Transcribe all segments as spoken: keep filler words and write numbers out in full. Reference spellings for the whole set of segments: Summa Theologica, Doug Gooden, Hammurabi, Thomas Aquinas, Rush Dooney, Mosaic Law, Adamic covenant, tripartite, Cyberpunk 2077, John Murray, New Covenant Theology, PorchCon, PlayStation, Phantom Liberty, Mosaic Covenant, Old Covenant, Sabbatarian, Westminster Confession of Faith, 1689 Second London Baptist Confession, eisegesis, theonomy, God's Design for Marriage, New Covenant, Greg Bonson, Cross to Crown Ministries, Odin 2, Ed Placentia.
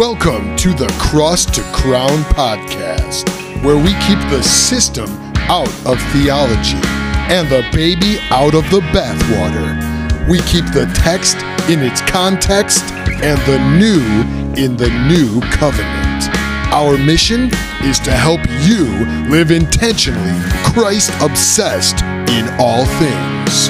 Welcome to the Cross to Crown podcast, where we keep the system out of theology and the baby out of the bathwater. We keep the text in its context and the new in the new covenant. Our mission is to help you live intentionally Christ-obsessed in all things.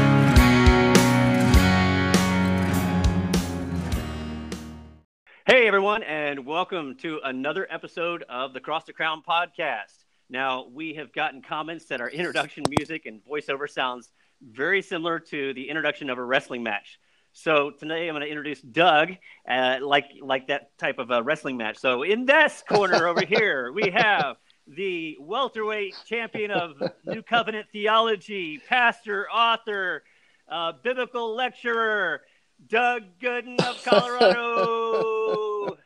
And welcome to another episode of the Cross to Crown podcast. Now, we have gotten comments that our introduction music and voiceover sounds very similar to the introduction of a wrestling match. So today I'm going to introduce Doug uh, like like that type of a wrestling match. So in this corner over here, we have the welterweight champion of New Covenant Theology, pastor, author, uh, biblical lecturer, Doug Gooden of Colorado.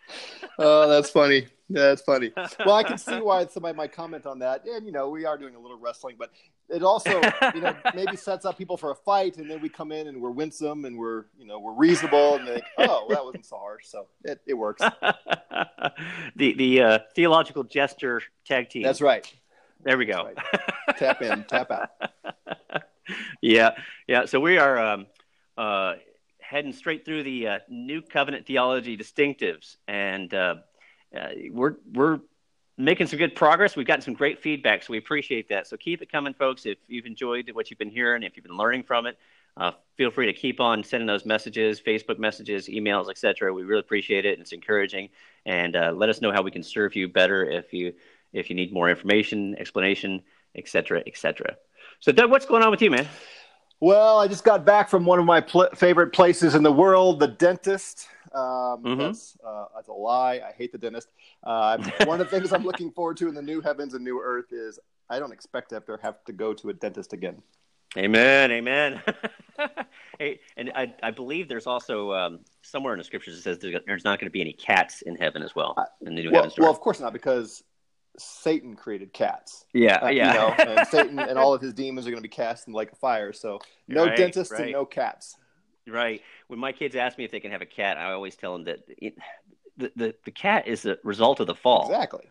Oh, that's funny. That's funny. Well, I can see why somebody might comment on that. And, you know, we are doing a little wrestling, but it also, you know, maybe sets up people for a fight. And then we come in and we're winsome and we're, you know, we're reasonable. And they think, oh, well, that wasn't so harsh. So it, it works. the the uh, theological gesture tag team. That's right. There we go. Right. Tap in, tap out. Yeah. Yeah. So we are um, uh, heading straight through the uh, New Covenant Theology distinctives, and uh, uh, we're we're making some good progress. We've gotten some great feedback, so we appreciate that. So keep it coming, folks. If you've enjoyed what you've been hearing, if you've been learning from it, uh, feel free to keep on sending those messages, Facebook messages, emails, et cetera. We really appreciate it. It's encouraging, and uh, let us know how we can serve you better if you if you need more information, explanation, et cetera, et cetera. So, Doug, what's going on with you, man? Well, I just got back from one of my pl- favorite places in the world, the dentist. Um, mm-hmm. that's, uh, that's a lie. I hate the dentist. Uh, one of the things I'm looking forward to in the new heavens and new earth is I don't expect to have to, have to go to a dentist again. Amen, amen. Hey, and I, I believe there's also um, somewhere in the scriptures it says there's not going to be any cats in heaven as well. In the new well, heavens well, of course not, because Satan created cats. Yeah, uh, yeah. You know, and Satan and all of his demons are going to be cast in the lake of fire. So no right, dentists right. and no cats. Right. When my kids ask me if they can have a cat, I always tell them that it, the, the the cat is the result of the fall. Exactly.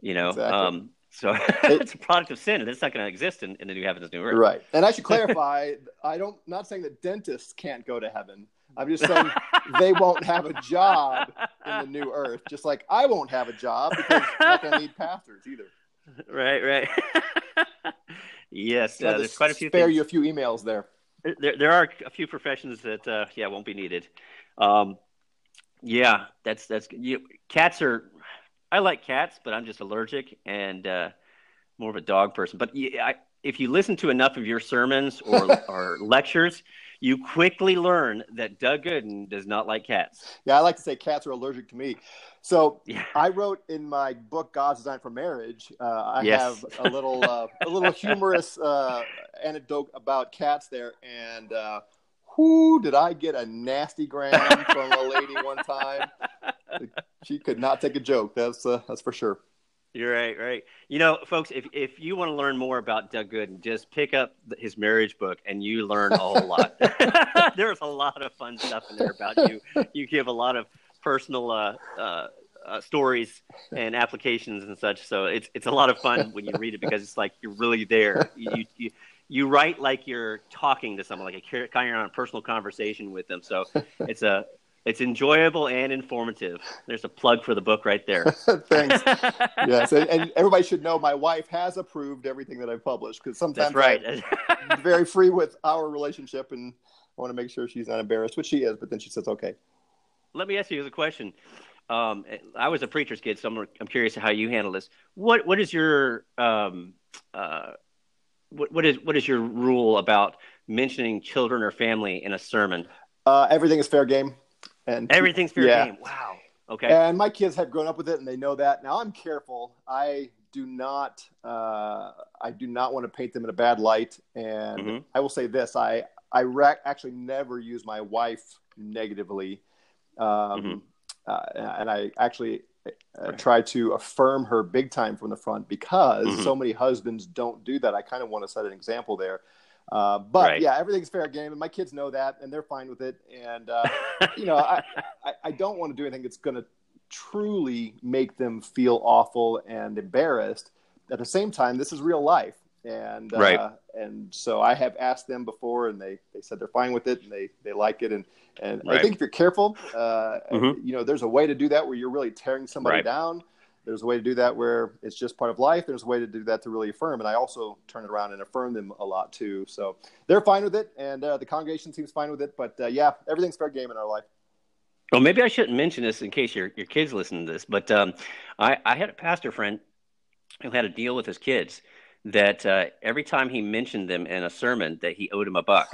You know, exactly. Um, so it, it's a product of sin, and it's not going to exist in, in the new heavens and new earth. Right. And I should clarify, I don't not saying that dentists can't go to heaven. I'm just saying they won't have a job in the new earth, just like I won't have a job because I'm not going to need pastors either. Right, right. Yes, uh, there's quite a few. Spare things. You a few emails there. There, there are a few professions that uh, yeah won't be needed. Um, yeah, that's that's you, cats are. I like cats, but I'm just allergic and uh, more of a dog person. But yeah, I, if you listen to enough of your sermons or, or lectures, you quickly learn that Doug Gooden does not like cats. Yeah, I like to say cats are allergic to me. So yeah. I wrote in my book, God's Design for Marriage, uh, I yes. have a little uh, a little humorous uh, anecdote about cats there. And uh, whoo, did I get a nasty gram from a lady one time. She could not take a joke. That's uh, that's for sure. You're right, right. You know, folks, if if you want to learn more about Doug Gooden, just pick up his marriage book, and you learn a whole lot. There's a lot of fun stuff in there about you. You give a lot of personal uh, uh, uh, stories and applications and such. So it's it's a lot of fun when you read it because it's like you're really there. You you you write like you're talking to someone, like you're carrying on a personal conversation with them. So it's a It's enjoyable and informative. There's a plug for the book right there. Thanks. Yes, and, and everybody should know my wife has approved everything that I've published because sometimes right. I'm very free with our relationship, and I want to make sure she's not embarrassed, which she is, but then she says, okay. Let me ask you a question. Um, I was a preacher's kid, so I'm, I'm curious how you handle this. What What is your um, uh, what, what is what is your rule about mentioning children or family in a sermon? Uh, everything is fair game. And everything's fair yeah. game. Wow. Okay. And my kids have grown up with it, and they know that. Now I'm careful. I do not. Uh, I do not want to paint them in a bad light. And mm-hmm. I will say this: I I re- actually never use my wife negatively, um, mm-hmm. uh, and I actually uh, try to affirm her big time from the front because mm-hmm. so many husbands don't do that. I kind of want to set an example there. Uh, but right. yeah, everything's fair game, and my kids know that, and they're fine with it. And uh, you know, I, I I don't want to do anything that's going to truly make them feel awful and embarrassed. At the same time, this is real life. And right. uh, and so I have asked them before, and they, they said they're fine with it, and they, they like it. And, and right. I think if you're careful, uh, mm-hmm. you know, there's a way to do that where you're really tearing somebody right. down. There's a way to do that where it's just part of life. There's a way to do that to really affirm. And I also turn it around and affirm them a lot, too. So they're fine with it, and uh, the congregation seems fine with it. But, uh, yeah, everything's fair game in our life. Well, maybe I shouldn't mention this in case your your kids listen to this. But um, I, I had a pastor friend who had a deal with his kids that uh, every time he mentioned them in a sermon that he owed him a buck.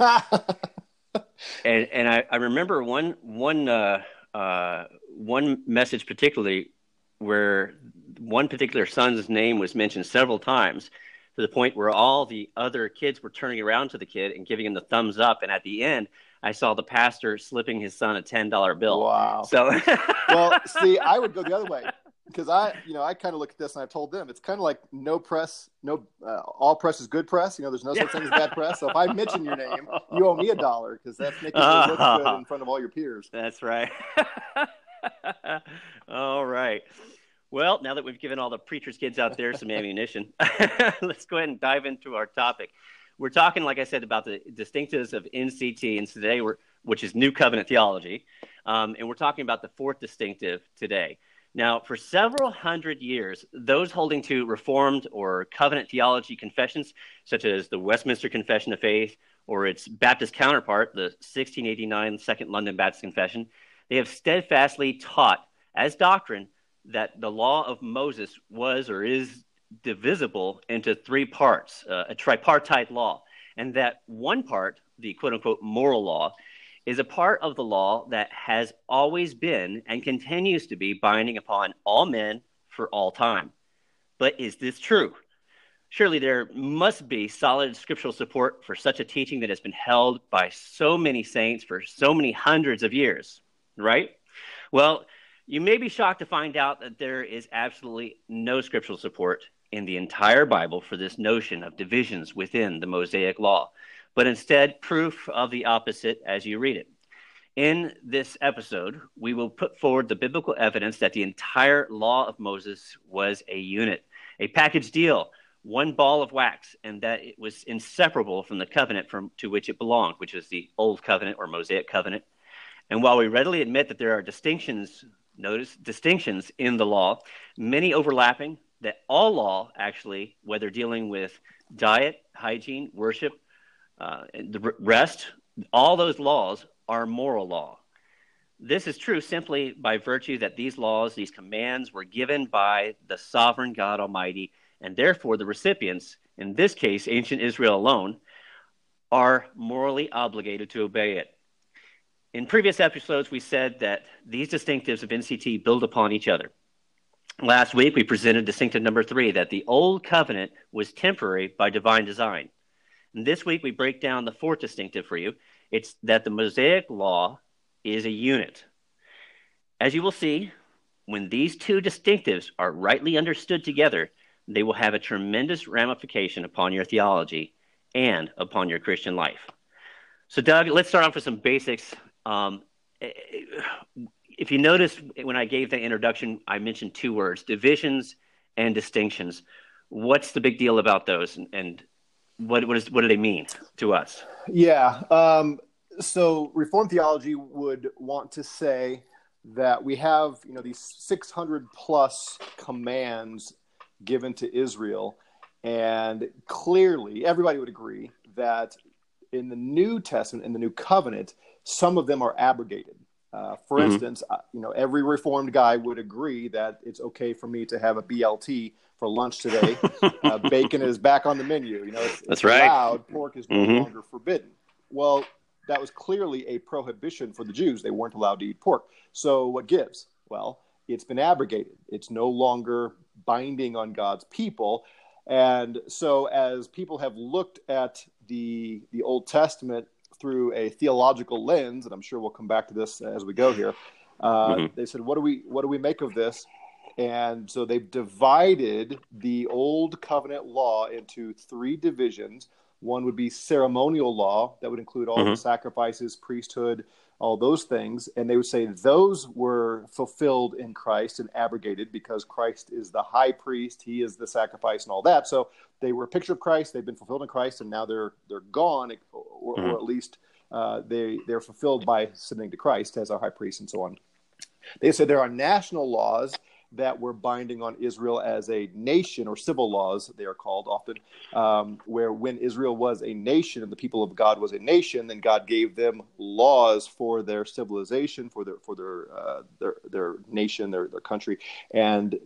and and I, I remember one, one, uh, uh, one message particularly where one particular son's name was mentioned several times to the point where all the other kids were turning around to the kid and giving him the thumbs up. And at the end, I saw the pastor slipping his son a ten dollar bill. Wow. So, well, see, I would go the other way because I, you know, I kind of look at this and I've told them, it's kind of like no press, no, uh, all press is good press. You know, there's no such thing as bad press. So if I mention your name, you owe me a dollar because that's making you look good in front of all your peers. That's right. All right. Well, now that we've given all the preacher's kids out there some ammunition, let's go ahead and dive into our topic. We're talking, like I said, about the distinctives of N C T, and today we're, which is New Covenant Theology, um, and we're talking about the fourth distinctive today. Now, for several hundred years, those holding to Reformed or Covenant Theology confessions, such as the Westminster Confession of Faith or its Baptist counterpart, the sixteen eighty-nine Second London Baptist Confession, they have steadfastly taught as doctrine that the law of Moses was or is divisible into three parts, uh, a tripartite law, and that one part, the quote-unquote moral law, is a part of the law that has always been and continues to be binding upon all men for all time. But is this true? Surely there must be solid scriptural support for such a teaching that has been held by so many saints for so many hundreds of years. Right? Well, you may be shocked to find out that there is absolutely no scriptural support in the entire Bible for this notion of divisions within the Mosaic Law, but instead proof of the opposite as you read it. In this episode, we will put forward the biblical evidence that the entire Law of Moses was a unit, a package deal, one ball of wax, and that it was inseparable from the covenant from, to which it belonged, which is the Old Covenant or Mosaic Covenant. And while we readily admit that there are distinctions, notice, distinctions in the law, many overlapping, that all law actually, whether dealing with diet, hygiene, worship, uh, the rest, all those laws are moral law. This is true simply by virtue that these laws, these commands were given by the sovereign God Almighty, and therefore the recipients, in this case, ancient Israel alone, are morally obligated to obey it. In previous episodes, we said that these distinctives of N C T build upon each other. Last week, we presented distinctive number three, that the Old Covenant was temporary by divine design. And this week, we break down the fourth distinctive for you. It's that the Mosaic Law is a unit. As you will see, when these two distinctives are rightly understood together, they will have a tremendous ramification upon your theology and upon your Christian life. So, Doug, let's start off with some basics. Um, if you notice, when I gave the introduction, I mentioned two words, divisions and distinctions. What's the big deal about those, and, and what what, is, what do they mean to us? Yeah. Um, so Reformed theology would want to say that we have, you know, these six hundred plus commands given to Israel, and clearly everybody would agree that in the New Testament, in the New Covenant, some of them are abrogated. Uh, for mm-hmm. instance, you know, every Reformed guy would agree that it's okay for me to have a B L T for lunch today. uh, bacon is back on the menu. You know, it's, That's it's right. allowed. Pork is no mm-hmm. longer forbidden. Well, that was clearly a prohibition for the Jews. They weren't allowed to eat pork. So what gives? Well, it's been abrogated. It's no longer binding on God's people. And so as people have looked at the the Old Testament through a theological lens, and I'm sure we'll come back to this as we go here, uh, mm-hmm. they said, what do we what do we make of this? And so they've divided the Old Covenant law into three divisions One would be ceremonial law. That would include all mm-hmm. the sacrifices, priesthood, all those things. And they would say those were fulfilled in Christ and abrogated because Christ is the high priest. He is the sacrifice and all that. So they were a picture of Christ. They've been fulfilled in Christ, and now they're they're gone, or, mm-hmm. or at least uh, they, they're fulfilled by submitting to Christ as our high priest and so on. They said there are national laws that were binding on Israel as a nation, or civil laws, they are called often, um, where when Israel was a nation and the people of God was a nation, then God gave them laws for their civilization, for their for their uh, their, their nation, their, their country. And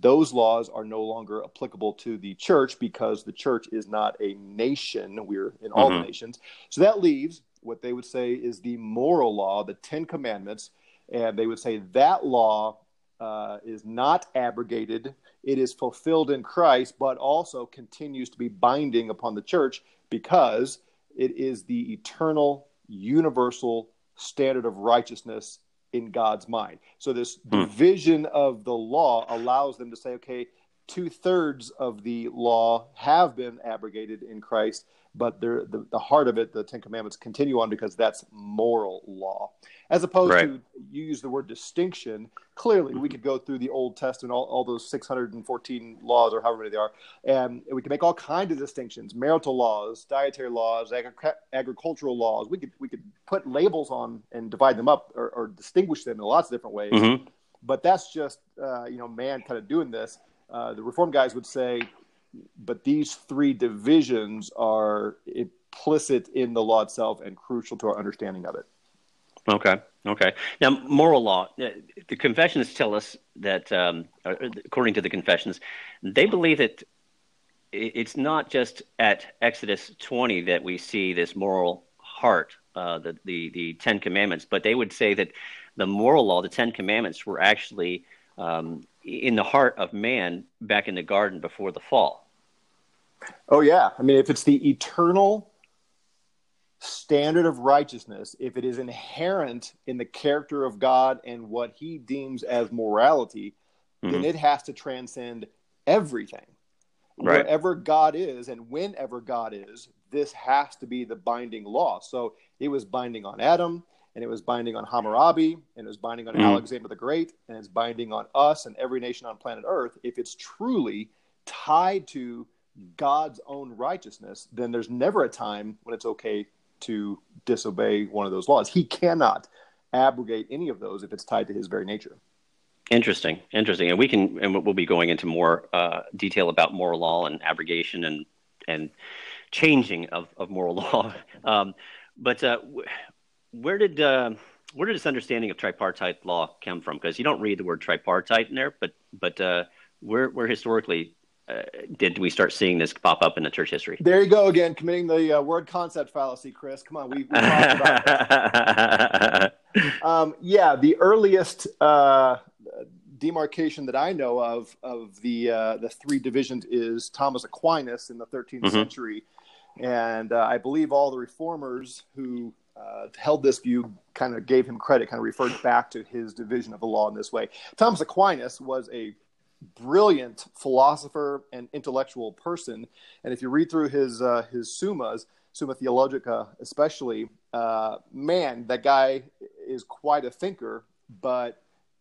those laws are no longer applicable to the church because the church is not a nation. We're in all mm-hmm. the nations. So that leaves what they would say is the moral law, the Ten Commandments, and they would say that law Uh, is not abrogated. It is fulfilled in Christ, but also continues to be binding upon the church because it is the eternal, universal standard of righteousness in God's mind. So this hmm. division of the law allows them to say, okay, two-thirds of the law have been abrogated in Christ, but the, the heart of it, the Ten Commandments, continue on because that's moral law. As opposed right. to, you use the word distinction, clearly we could go through the Old Testament, all, all those six hundred fourteen laws or however many they are, and we can make all kinds of distinctions, marital laws, dietary laws, agri- agricultural laws. We could we could put labels on and divide them up or, or distinguish them in lots of different ways, mm-hmm. but that's just, uh, you know, man kind of doing this. Uh, the Reform guys would say, but these three divisions are implicit in the law itself and crucial to our understanding of it. Okay. Okay. Now, moral law, the confessions tell us that, um, according to the confessions, they believe that it's not just at Exodus twenty that we see this moral heart, uh, the, the, the Ten Commandments, but they would say that the moral law, the Ten Commandments, were actually um, in the heart of man back in the garden before the fall. Oh, yeah. I mean, if it's the eternal standard of righteousness, if it is inherent in the character of God and what he deems as morality, mm-hmm. then it has to transcend everything. Right. Wherever God is and whenever God is, this has to be the binding law. So it was binding on Adam, and it was binding on Hammurabi, and it was binding on mm-hmm. Alexander the Great, and it's binding on us and every nation on planet Earth. If it's truly tied to God's own righteousness, then there's never a time when it's okay to disobey one of those laws. He cannot abrogate any of those if it's tied to his very nature. Interesting, interesting. And we can, and we'll be going into more uh, detail about moral law and abrogation and and changing of, of moral law. Um, but uh, where did uh, where did this understanding of tripartite law come from? Because you don't read the word tripartite in there, but but uh, where where historically. Uh, did we start seeing this pop up in the church history? There you go again, committing the uh, word concept fallacy, Chris. Come on, we, we talked about that. Um, yeah, the earliest uh, demarcation that I know of of the uh, the three divisions is Thomas Aquinas in the thirteenth mm-hmm. century, and uh, I believe all the reformers who uh, held this view kind of gave him credit, kind of referred back to his division of the law in this way. Thomas Aquinas was a brilliant philosopher and intellectual person, and if you read through his uh, his Summas, Summa Theologica especially, uh, man, that guy is quite a thinker, but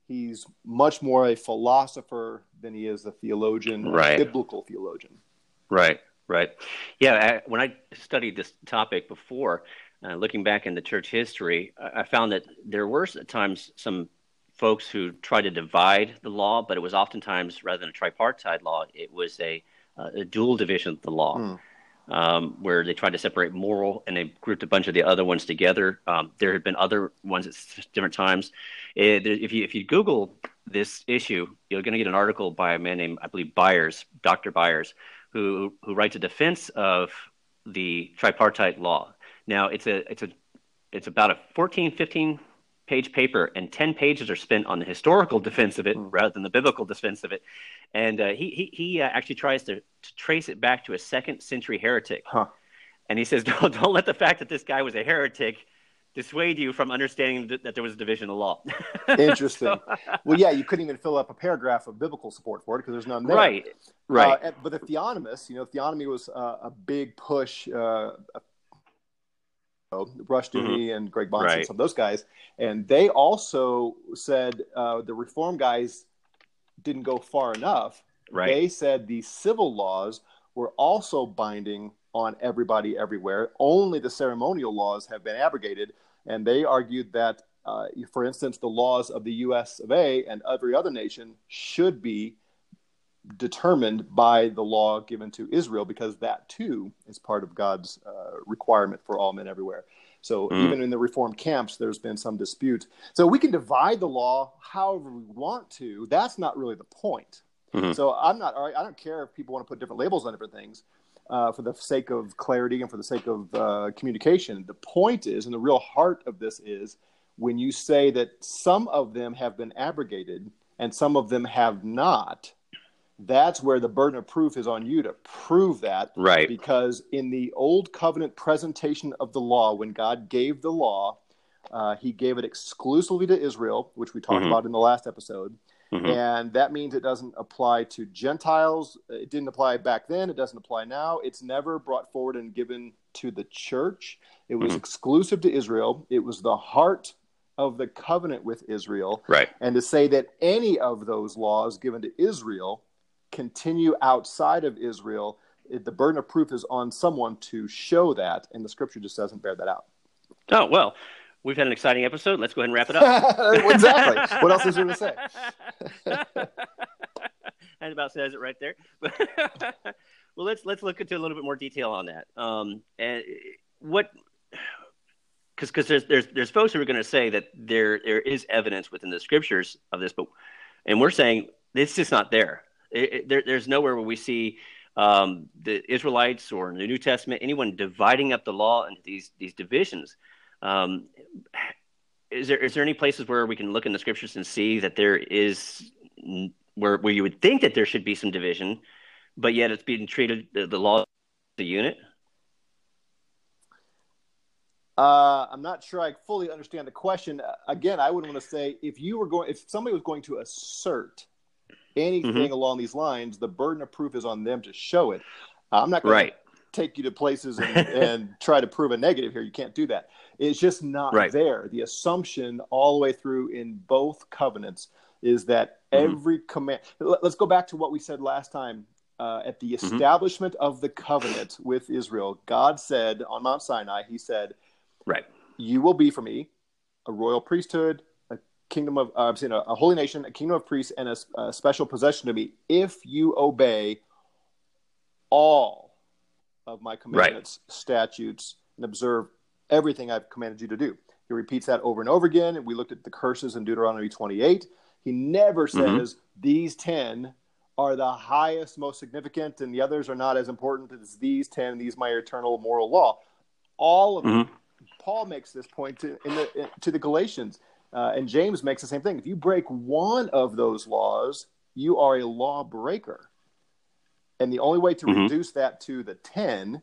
he's much more a philosopher than he is a theologian, right. a biblical theologian. Right, right. Yeah, I, when I studied this topic before, uh, looking back in the church history, I, I found that there were at times some folks who tried to divide the law, but it was oftentimes, rather than a tripartite law, it was a, uh, a dual division of the law, mm. um, where they tried to separate moral, and they grouped a bunch of the other ones together. Um, there had been other ones at different times. It, if you if you Google this issue, you're going to get an article by a man named, I believe, Byers, Doctor Byers, who who writes a defense of the tripartite law. Now, it's a it's a it's about a fourteen, fifteen page paper, and ten pages are spent on the historical defense of it mm. rather than the biblical defense of it. And uh, he he, he uh, actually tries to, to trace it back to a second century heretic. Huh. And he says, no, don't let the fact that this guy was a heretic dissuade you from understanding th- that there was a division of law. Interesting. So, well, yeah, you couldn't even fill up a paragraph of biblical support for it because there's none there. Right, right. Uh, but the theonomists, you know, theonomy was uh, a big push. Uh, Rush Dooney mm-hmm. and Greg Bonson, right. some of those guys. And they also said uh, the reform guys didn't go far enough. Right. They said the civil laws were also binding on everybody everywhere. Only the ceremonial laws have been abrogated. And they argued that, uh, for instance, the laws of the U S of A and every other nation should be determined by the law given to Israel, because that too is part of God's uh, requirement for all men everywhere. So mm. even in the Reformed camps, there's been some dispute. So we can divide the law however we want to. That's not really the point. Mm-hmm. So I'm not, I don't care if people want to put different labels on different things uh, for the sake of clarity and for the sake of uh, communication. The point is, and the real heart of this is, when you say that some of them have been abrogated and some of them have not, that's where the burden of proof is on you to prove that. Right. Because in the Old Covenant presentation of the law, when God gave the law, uh, he gave it exclusively to Israel, which we talked mm-hmm. about in the last episode. Mm-hmm. And that means it doesn't apply to Gentiles. It didn't apply back then. It doesn't apply now. It's never brought forward and given to the church. It was mm-hmm. exclusive to Israel. It was the heart of the covenant with Israel. Right. And to say that any of those laws given to Israel continue outside of Israel, the burden of proof is on someone to show that, and the scripture just doesn't bear that out. Oh, well, we've had an exciting episode. Let's go ahead and wrap it up. Exactly. What else is there to say? That about says it right there. Well, let's let's look into a little bit more detail on that. Um, and what, because because there's there's there's folks who are going to say that there there is evidence within the scriptures of this, but and we're saying it's just not there. It, it, there, there's nowhere where we see um, the Israelites or in the New Testament, anyone dividing up the law into these these divisions. Um, is there is there any places where we can look in the scriptures and see that there is where where you would think that there should be some division, but yet it's being treated the, the law the unit? Uh, I'm not sure I fully understand the question. Again, I would want to say if you were going if somebody was going to assert anything mm-hmm. along these lines, the burden of proof is on them to show it. I'm not going right. to take you to places and, and try to prove a negative here. You can't do that. It's just not right. there. The assumption all the way through in both covenants is that mm-hmm. every command – let's go back to what we said last time. Uh, at the establishment mm-hmm. of the covenant with Israel, God said on Mount Sinai, he said, "Right, you will be for me a royal priesthood, kingdom of uh, I'm saying a, a holy nation, a kingdom of priests, and a, a special possession to me if you obey all of my commandments, right. statutes, and observe everything I've commanded you to do." He repeats that over and over again, and we looked at the curses in Deuteronomy twenty-eight. He never says mm-hmm. these ten are the highest, most significant, and the others are not as important as these ten, these my eternal moral law. All of mm-hmm. them. Paul makes this point to, in the, in, to the Galatians. Uh, and James makes the same thing. If you break one of those laws, you are a lawbreaker. And the only way to mm-hmm. reduce that to the ten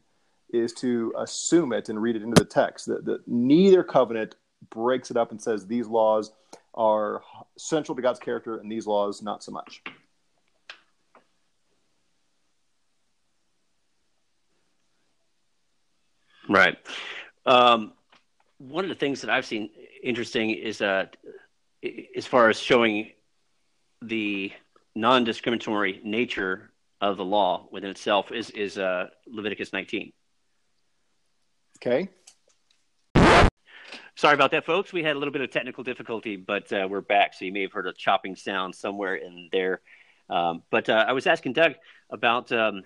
is to assume it and read it into the text. The, the, neither covenant breaks it up and says these laws are central to God's character and these laws not so much. Right. Um, one of the things that I've seen interesting is uh, as far as showing the non-discriminatory nature of the law within itself is is uh, Leviticus nineteen. Okay. Sorry about that, folks. We had a little bit of technical difficulty, but uh, we're back. So you may have heard a chopping sound somewhere in there. Um, but uh, I was asking Doug about, um,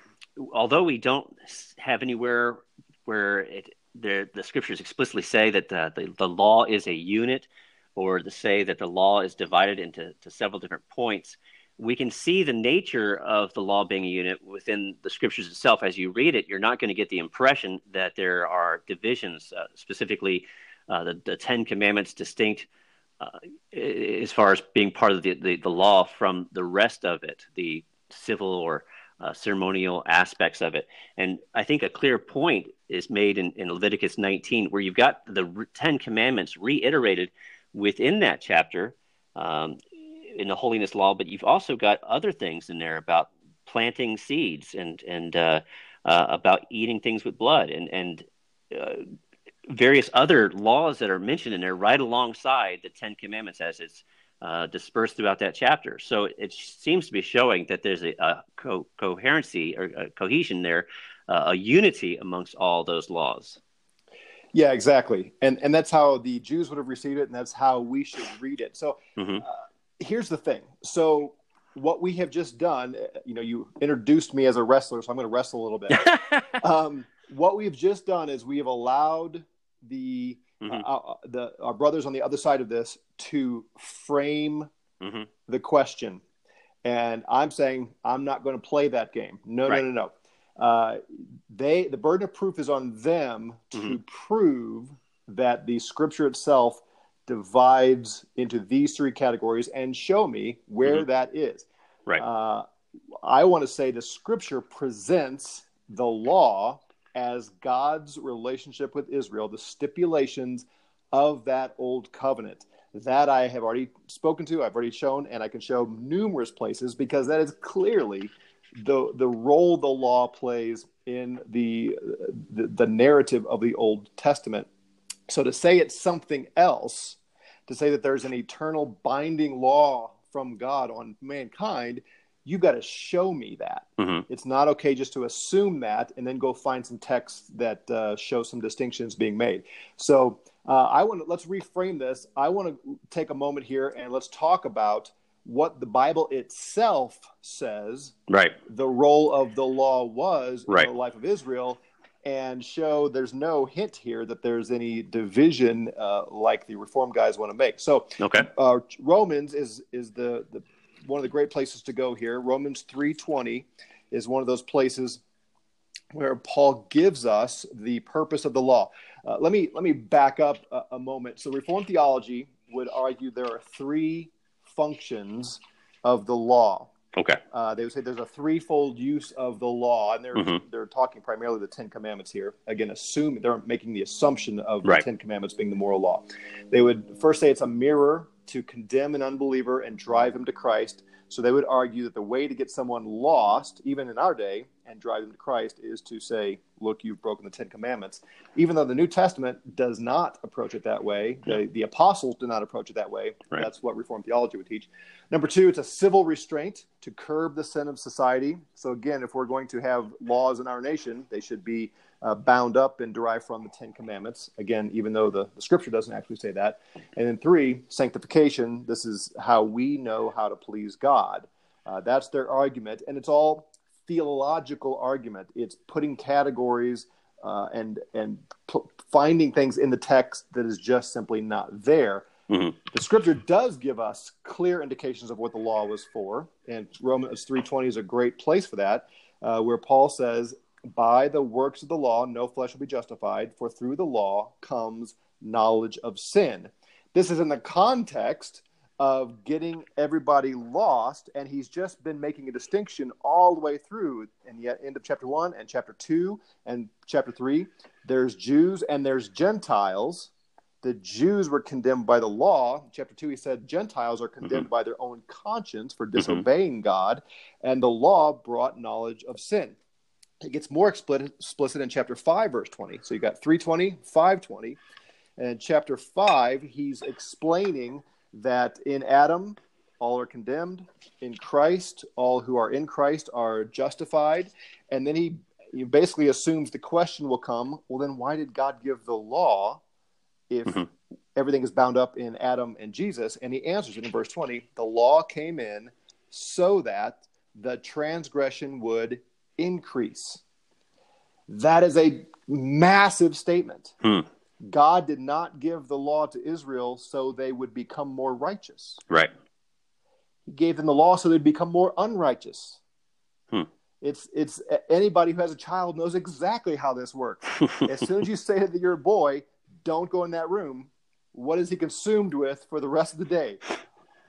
although we don't have anywhere where it The, the scriptures explicitly say that the, the, the law is a unit, or to say that the law is divided into to several different points. We can see the nature of the law being a unit within the scriptures itself. As you read it, you're not going to get the impression that there are divisions, uh, specifically uh, the, the Ten Commandments distinct uh, as far as being part of the, the, the law from the rest of it, the civil or Uh, ceremonial aspects of it. And I think a clear point is made in, in Leviticus nineteen, where you've got the Ten Commandments reiterated within that chapter um, in the holiness law, but you've also got other things in there about planting seeds and and uh, uh, about eating things with blood and and uh, various other laws that are mentioned in there right alongside the Ten Commandments as it's uh, dispersed throughout that chapter. So it seems to be showing that there's a, a co- coherency or a cohesion there, uh, a unity amongst all those laws. Yeah, exactly. And and that's how the Jews would have received it, and that's how we should read it. So mm-hmm. uh, here's the thing. So what we have just done, you know, you introduced me as a wrestler, so I'm going to wrestle a little bit. um, what we've just done is we have allowed the, mm-hmm. uh, our, the our brothers on the other side of this to frame mm-hmm. the question. And I'm saying I'm not going to play that game. No, right. no, no, no. Uh, they the burden of proof is on them to mm-hmm. prove that the Scripture itself divides into these three categories and show me where mm-hmm. that is. Right. Uh, I want to say the Scripture presents the law as God's relationship with Israel, the stipulations of that old covenant. That I have already spoken to, I've already shown, and I can show numerous places because that is clearly the the role the law plays in the, the the narrative of the Old Testament. So to say it's something else, to say that there's an eternal binding law from God on mankind, you've got to show me that. Mm-hmm. It's not okay just to assume that and then go find some texts that uh, show some distinctions being made. So uh, I want to let's reframe this. I want to take a moment here and let's talk about what the Bible itself says right. the role of the law was right. in the life of Israel, and show there's no hint here that there's any division uh, like the Reform guys want to make. So okay. uh, Romans is is the, the one of the great places to go here. Romans three twenty is one of those places where Paul gives us the purpose of the law. Uh, let me let me back up a, a moment. So Reformed theology would argue there are three functions of the law. Okay. Uh, they would say there's a threefold use of the law, and they're mm-hmm. they're talking primarily the Ten Commandments here. Again, assume they're making the assumption of right. the Ten Commandments being the moral law. They would first say it's a mirror to condemn an unbeliever and drive him to Christ. So they would argue that the way to get someone lost, even in our day, and drive them to Christ is to say, look, you've broken the Ten Commandments. Even though the New Testament does not approach it that way, yeah. the, the apostles do not approach it that way. Right. That's what Reformed theology would teach. Number two, it's a civil restraint to curb the sin of society. So again, if we're going to have laws in our nation, they should be uh, bound up and derived from the Ten Commandments. Again, even though the, the Scripture doesn't actually say that. And then three, sanctification. This is how we know how to please God. Uh, that's their argument. And it's all theological argument. It's putting categories uh, and and p- finding things in the text that is just simply not there. Mm-hmm. The Scripture does give us clear indications of what the law was for, and Romans three twenty is a great place for that, uh, where Paul says, by the works of the law no flesh will be justified, for through the law comes knowledge of sin. This is in the context of getting everybody lost, and he's just been making a distinction all the way through. And yet, end of chapter one and chapter two and chapter three, there's Jews and there's Gentiles. The Jews were condemned by the law. Chapter two, he said Gentiles are condemned mm-hmm. by their own conscience for disobeying mm-hmm. God, and the law brought knowledge of sin. It gets more explicit in chapter five, verse twenty. So you got three twenty, five twenty, and in chapter five, he's explaining that in Adam, all are condemned. In Christ, all who are in Christ are justified. And then he, he basically assumes the question will come, well, then why did God give the law if mm-hmm. everything is bound up in Adam and Jesus? And he answers it in verse twenty, the law came in so that the transgression would increase. That is a massive statement. Mm. God did not give the law to Israel so they would become more righteous. Right. He gave them the law so they'd become more unrighteous. Hmm. It's it's anybody who has a child knows exactly how this works. As soon as you say to your boy, don't go in that room, what is he consumed with for the rest of the day?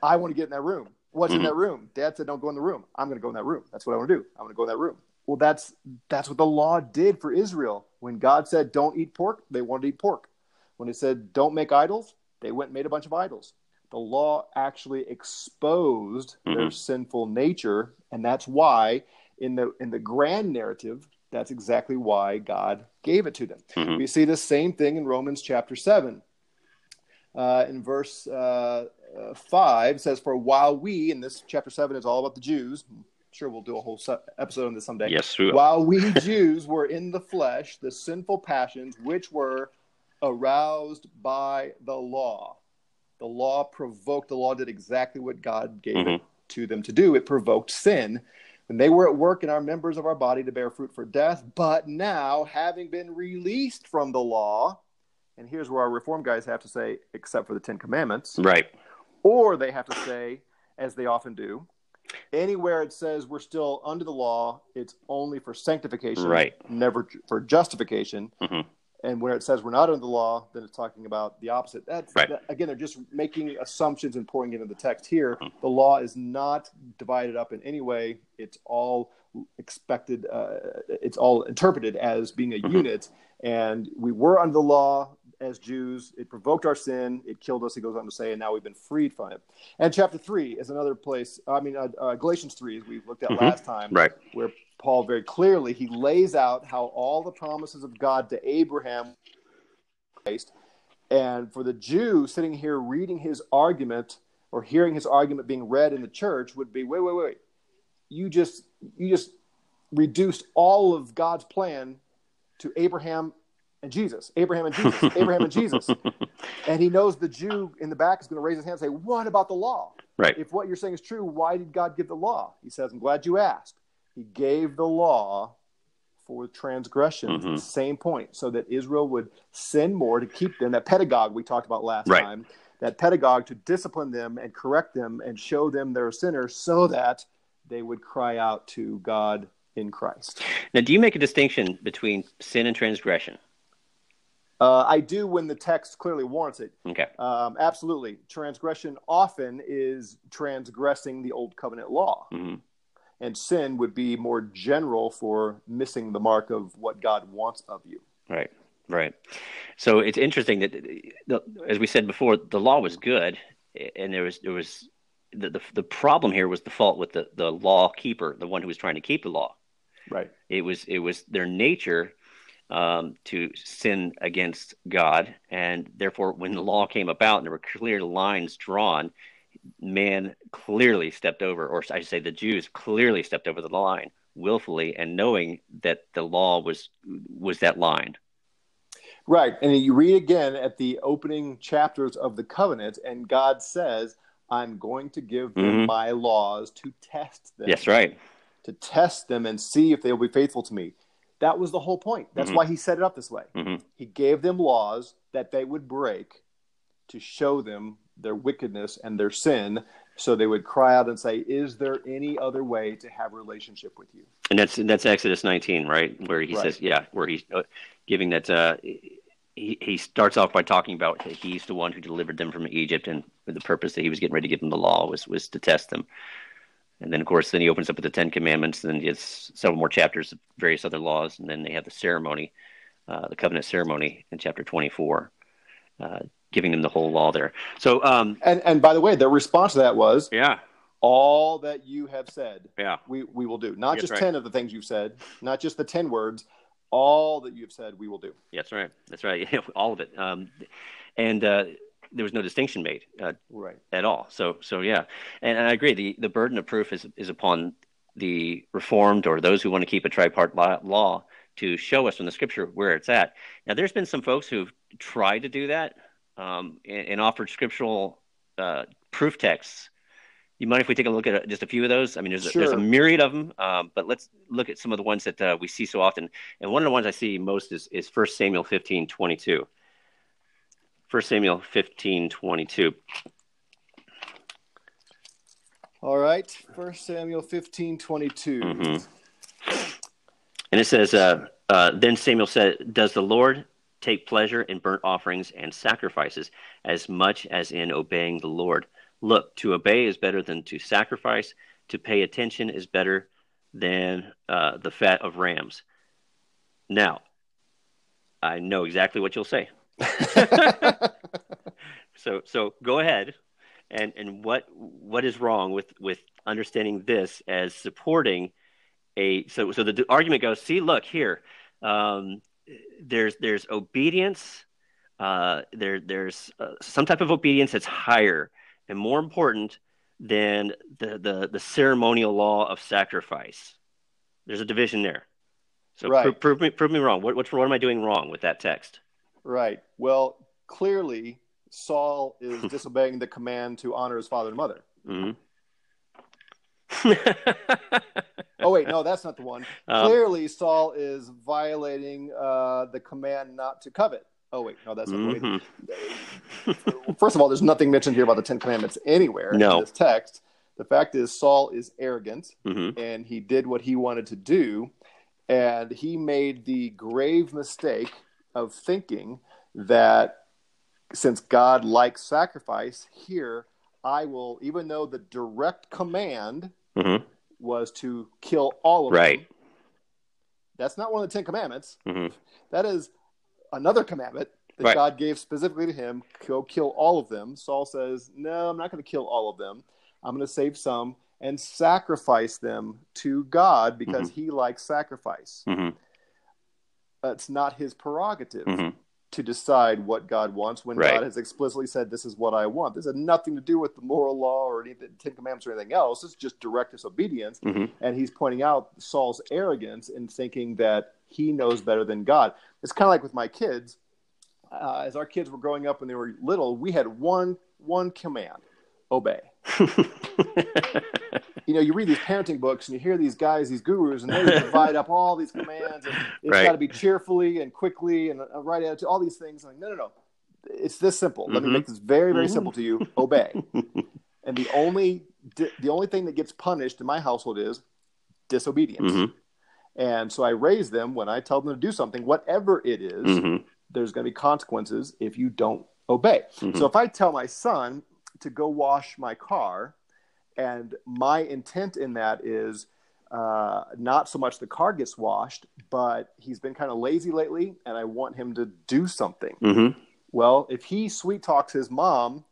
I want to get in that room. What's mm-hmm. in that room? Dad said, don't go in the room. I'm going to go in that room. That's what I want to do. I'm going to go in that room. Well, that's that's what the law did for Israel. When God said, don't eat pork, they wanted to eat pork. When it said, don't make idols, they went and made a bunch of idols. The law actually exposed mm-hmm. their sinful nature, and that's why in the in the grand narrative, that's exactly why God gave it to them. Mm-hmm. We see the same thing in Romans chapter seven. Uh, in verse uh, uh, five, it says, for while we, and this chapter seven is all about the Jews, I'm sure we'll do a whole se- episode on this someday. Yes, we will. While we Jews were in the flesh, the sinful passions which were aroused by the law. The law provoked, the law did exactly what God gave mm-hmm. it to them to do. It provoked sin. And they were at work in our members of our body to bear fruit for death. But now, having been released from the law, and here's where our Reform guys have to say, except for the Ten Commandments. Right. Or they have to say, as they often do, anywhere it says we're still under the law, it's only for sanctification, right. never for justification. Mm-hmm. And where it says we're not under the law, then it's talking about the opposite. That's, right. that, again, they're just making assumptions and pouring into the text here. Mm-hmm. The law is not divided up in any way. It's all expected. Uh, it's all interpreted as being a mm-hmm. unit. And we were under the law as Jews. It provoked our sin. It killed us, he goes on to say, and now we've been freed from it. And chapter three is another place. I mean, uh, uh, Galatians three, as we looked at mm-hmm. last time, right. where Paul very clearly, he lays out how all the promises of God to Abraham, Christ, and for the Jew sitting here reading his argument or hearing his argument being read in the church would be, wait, wait, wait, you just you just reduced all of God's plan to Abraham and Jesus, Abraham and Jesus, Abraham and Jesus. And he knows the Jew in the back is going to raise his hand and say, what about the law? Right. If what you're saying is true, why did God give the law? He says, I'm glad you asked. He gave the law for transgressions, mm-hmm. the same point, so that Israel would sin more to keep them, that pedagogue we talked about last right. time, that pedagogue to discipline them and correct them and show them they're a sinner so that they would cry out to God in Christ. Now, do you make a distinction between sin and transgression? Uh, I do when the text clearly warrants it. Okay. Um, absolutely. Transgression often is transgressing the Old Covenant law. Mm-hmm. And sin would be more general for missing the mark of what God wants of you. Right, right. So it's interesting that, the, as we said before, the law was good, and there was there was the the, the problem here was the fault with the, the law keeper, the one who was trying to keep the law. Right. It was it was their nature um, to sin against God, and therefore, when the law came about and there were clear lines drawn, man clearly stepped over, or I should say the Jews clearly stepped over the line willfully and knowing that the law was was that line. Right. And you read again at the opening chapters of the covenant, and God says, I'm going to give them mm-hmm. my laws to test them. That's right. To test them and see if they will be faithful to me. That was the whole point. That's mm-hmm. why he set it up this way. Mm-hmm. He gave them laws that they would break to show them their wickedness and their sin, so they would cry out and say, is there any other way to have a relationship with you? And that's that's Exodus nineteen, right? Where he right. says, yeah, where he's giving that, uh, he, he starts off by talking about he's the one who delivered them from Egypt, and the purpose that he was getting ready to give them the law was, was to test them. And then, of course, then he opens up with the Ten Commandments, and he has several more chapters of various other laws, and then they have the ceremony, uh, the covenant ceremony in chapter twenty-four. Uh, giving them the whole law there. So, um, and, and by the way, their response to that was, yeah, all that you have said, yeah, we, we will do. Not that's just right. ten of the things you've said, not just the ten words, all that you've said, we will do. That's right. That's right. All of it. Um, and, uh, there was no distinction made, uh, right. at all. So, so yeah. And, and I agree. The, the burden of proof is, is upon the Reformed or those who want to keep a tripart law to show us from the scripture where it's at. Now, there's been some folks who've tried to do that. Um, and, and offered scriptural uh, proof texts. You mind if we take a look at just a few of those? I mean, there's, sure. a, there's a myriad of them, uh, but let's look at some of the ones that uh, we see so often. And one of the ones I see most is, is First Samuel fifteen twenty-two. First Samuel fifteen twenty-two. All right, First Samuel fifteen twenty-two. Mm-hmm. And it says, uh, uh, then Samuel said, does the Lord take pleasure in burnt offerings and sacrifices as much as in obeying the Lord? Look, to obey is better than to sacrifice. To pay attention is better than uh, the fat of rams. Now, I know exactly what you'll say. so, so go ahead. And and what what is wrong with, with understanding this as supporting a so so the, the argument goes, see, look here, um, there's there's obedience, uh, there there's uh, some type of obedience that's higher and more important than the the, the ceremonial law of sacrifice. There's a division there. So right. pro- prove me prove me wrong. What what's, what am I doing wrong with that text? Right. Well, clearly, Saul is disobeying the command to honor his father and mother. Mm-hmm. Oh, wait, no, that's not the one. Um, Clearly, Saul is violating uh, the command not to covet. Oh, wait, no, that's mm-hmm. not the way. First of all, there's nothing mentioned here about the Ten Commandments anywhere no. in this text. The fact is, Saul is arrogant, mm-hmm. and he did what he wanted to do, and he made the grave mistake of thinking that since God likes sacrifice, here I will, even though the direct command mm-hmm. was to kill all of right. them. That's not one of the Ten Commandments. Mm-hmm. That is another commandment that right. God gave specifically to him, go kill all of them. Saul says, no, I'm not going to kill all of them. I'm going to save some and sacrifice them to God because mm-hmm. he likes sacrifice. Mm-hmm. It's not his prerogative. Mm-hmm. to decide what God wants when right. God has explicitly said, this is what I want. This had nothing to do with the moral law or anything, Ten Commandments or anything else. It's just direct disobedience. Mm-hmm. And he's pointing out Saul's arrogance in thinking that he knows better than God. It's kind of like with my kids. Uh, as our kids were growing up when they were little, we had one, one command, obey. You know, you read these parenting books and you hear these guys, these gurus, and they divide up all these commands. And it's right. got to be cheerfully and quickly and a right attitude, all these things. I'm like, no, no, no. It's this simple. Mm-hmm. Let me make this very, very mm-hmm. simple to you. Obey. And the only the only thing that gets punished in my household is disobedience. Mm-hmm. And so I raise them when I tell them to do something, whatever it is, mm-hmm. there's going to be consequences if you don't obey. Mm-hmm. So if I tell my son to go wash my car, and my intent in that is uh, not so much the car gets washed, but he's been kind of lazy lately, and I want him to do something. Mm-hmm. Well, if he sweet talks his mom,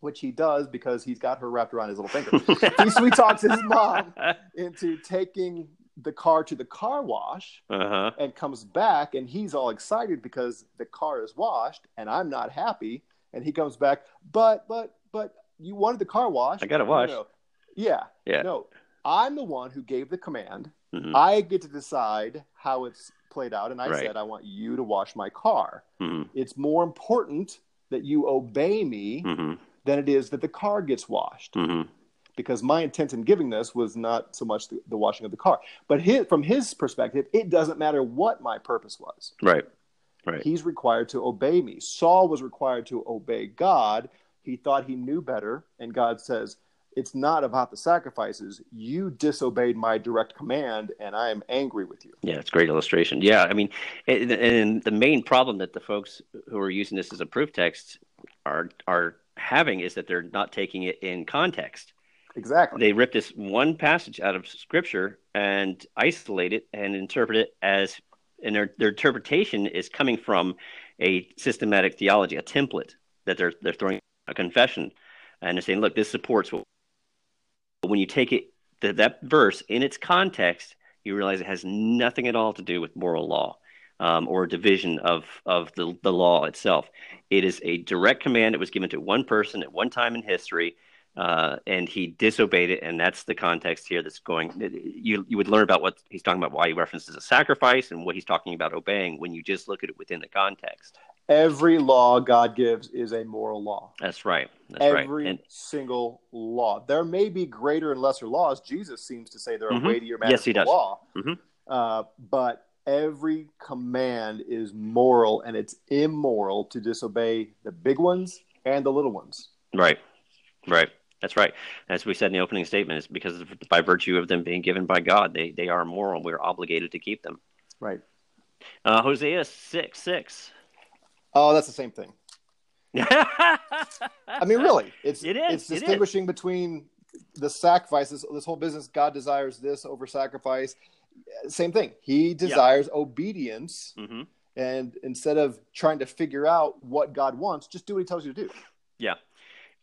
which he does because he's got her wrapped around his little finger, if he sweet talks his mom into taking the car to the car wash uh-huh. and comes back, and he's all excited because the car is washed, and I'm not happy, and he comes back, but, but, but, you wanted the car wash. I got it washed. No. Yeah. Yeah. No, I'm the one who gave the command. Mm-hmm. I get to decide how it's played out. And I right. said, I want you to wash my car. Mm-hmm. It's more important that you obey me mm-hmm. than it is that the car gets washed. Mm-hmm. Because my intent in giving this was not so much the, the washing of the car. But his, from his perspective, it doesn't matter what my purpose was. Right. Right. He's required to obey me. Saul was required to obey God. He thought he knew better, and God says, it's not about the sacrifices. You disobeyed my direct command, and I am angry with you. Yeah, it's a great illustration. Yeah, I mean, and, and the main problem that the folks who are using this as a proof text are are having is that they're not taking it in context. Exactly. They rip this one passage out of Scripture and isolate it and interpret it as – and their, their interpretation is coming from a systematic theology, a template that they're they're throwing – a confession, and they're saying, look, this supports what. But when you take it, th- that verse in its context, you realize it has nothing at all to do with moral law um, or division of, of the, the law itself. It is a direct command that was given to one person at one time in history, uh, and he disobeyed it, and that's the context here that's going. You, you would learn about what he's talking about, why he references a sacrifice and what he's talking about obeying when you just look at it within the context. Every law God gives is a moral law. That's right. That's Every right. And single law. There may be greater and lesser laws. Jesus seems to say there are mm-hmm. weightier matters yes, he does. Law. Mm-hmm. Uh, but every command is moral, and it's immoral to disobey the big ones and the little ones. Right. Right. That's right. As we said in the opening statement, it's because of, by virtue of them being given by God, they, they are moral. We're obligated to keep them. Right. Uh, Hosea six six. Oh, that's the same thing. I mean, really, it's it is, it's distinguishing it is. between the sacrifice, this, this whole business, God desires this over sacrifice. Same thing. He desires yeah. obedience. Mm-hmm. And instead of trying to figure out what God wants, just do what he tells you to do. Yeah.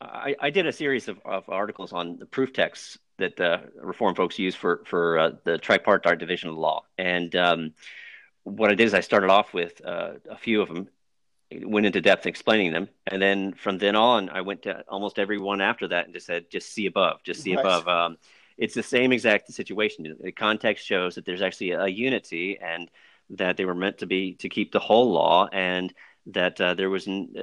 I, I did a series of, of articles on the proof texts that the Reformed folks use for, for uh, the tripartite division of the law. And um, what I did is I started off with uh, a few of them, went into depth explaining them. And then from then on, I went to almost every one after that and just said, just see above, just see nice. above. Um, it's the same exact situation. The context shows that there's actually a unity and that they were meant to be to keep the whole law, and that uh, there was n-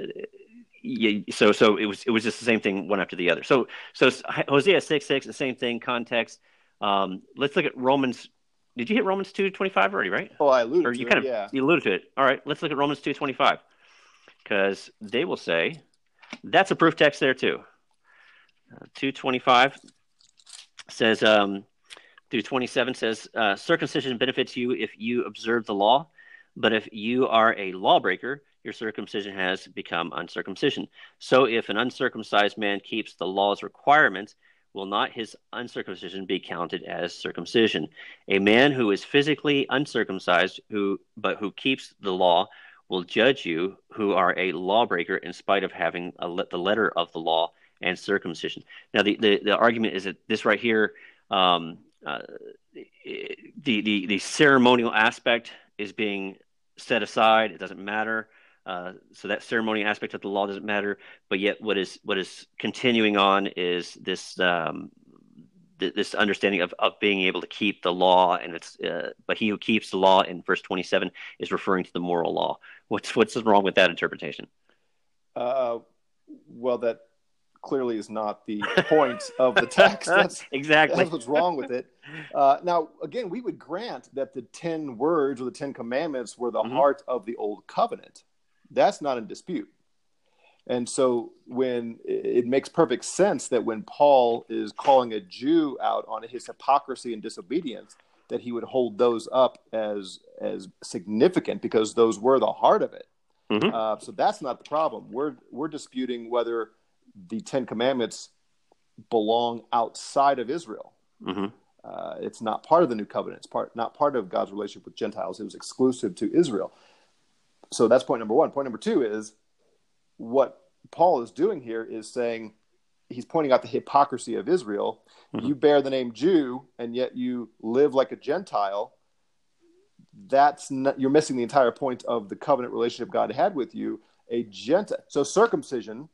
– so so it was it was just the same thing one after the other. So so Hosea six six, the same thing, context. Um, let's look at Romans – did you hit Romans two twenty-five already, right? Oh, I alluded or to you it, kind of, yeah. You alluded to it. All right, let's look at Romans two twenty-five, because they will say that's a proof text there too. Uh, two twenty-five says um, – through twenty-seven says, uh, circumcision benefits you if you observe the law, but if you are a lawbreaker, your circumcision has become uncircumcision. So if an uncircumcised man keeps the law's requirements, will not his uncircumcision be counted as circumcision? A man who is physically uncircumcised, who but who keeps the law, will judge you who are a lawbreaker in spite of having a le- the letter of the law and circumcision. Now, the, the, the argument is that this right here um, – Uh, the, the the ceremonial aspect is being set aside. It doesn't matter. Uh, so that ceremonial aspect of the law doesn't matter. But yet, what is what is continuing on is this um, th- this understanding of, of being able to keep the law, and it's uh, but he who keeps the law in verse twenty-seven is referring to the moral law. What's what's wrong with that interpretation? Uh, well, that. Clearly is not the point of the text. That's exactly that's what's wrong with it. Uh, now, again, we would grant that the ten words or the ten commandments were the mm-hmm. heart of the Old Covenant. That's not in dispute. And so when it makes perfect sense that when Paul is calling a Jew out on his hypocrisy and disobedience, that he would hold those up as, as significant because those were the heart of it. Mm-hmm. Uh, so that's not the problem. We're, we're disputing whether the Ten Commandments belong outside of Israel. Mm-hmm. Uh, it's not part of the New Covenant. It's part, not part of God's relationship with Gentiles. It was exclusive to Israel. So that's point number one. Point number two is what Paul is doing here is saying, he's pointing out the hypocrisy of Israel. Mm-hmm. You bear the name Jew, and yet you live like a Gentile. That's not, you're missing the entire point of the covenant relationship God had with you. A Gentile. So circumcision...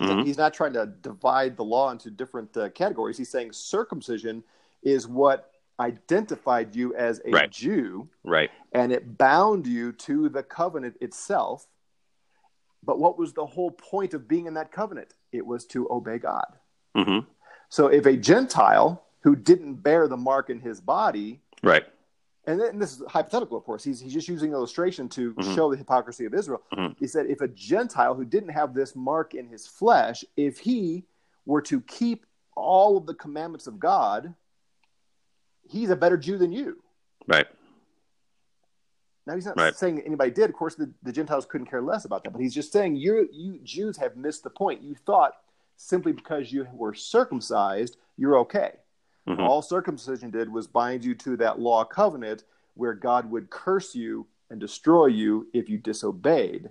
Mm-hmm. He's not trying to divide the law into different uh, categories. He's saying circumcision is what identified you as a right. Jew, right? And it bound you to the covenant itself. But what was the whole point of being in that covenant? It was to obey God. Mm-hmm. So if a Gentile who didn't bear the mark in his body, right? And, then, and this is hypothetical, of course. He's he's just using illustration to mm-hmm. show the hypocrisy of Israel. Mm-hmm. He said if a Gentile who didn't have this mark in his flesh, if he were to keep all of the commandments of God, he's a better Jew than you. Right. Now, he's not right. saying anybody did. Of course, the, the Gentiles couldn't care less about that. But he's just saying you you Jews have missed the point. You thought simply because you were circumcised, you're okay. Mm-hmm. All circumcision did was bind you to that law covenant where God would curse you and destroy you if you disobeyed.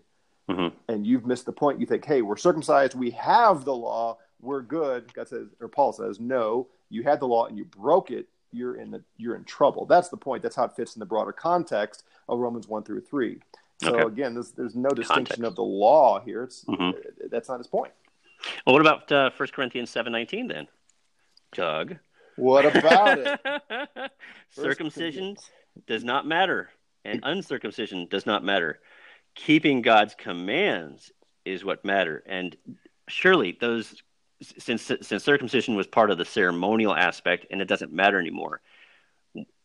Mm-hmm. And you've missed the point. You think, hey, we're circumcised. We have the law. We're good. God says, or Paul says, no, you had the law and you broke it. You're in the, you're in trouble. That's the point. That's how it fits in the broader context of Romans one through three. So okay. again, this, there's no distinction context. Of the law here. It's, mm-hmm. That's not his point. Well, what about uh, First Corinthians seven nineteen then, Doug? What about it? Circumcision does not matter, and uncircumcision does not matter. Keeping God's commands is what matter. And surely those, since since circumcision was part of the ceremonial aspect, and it doesn't matter anymore,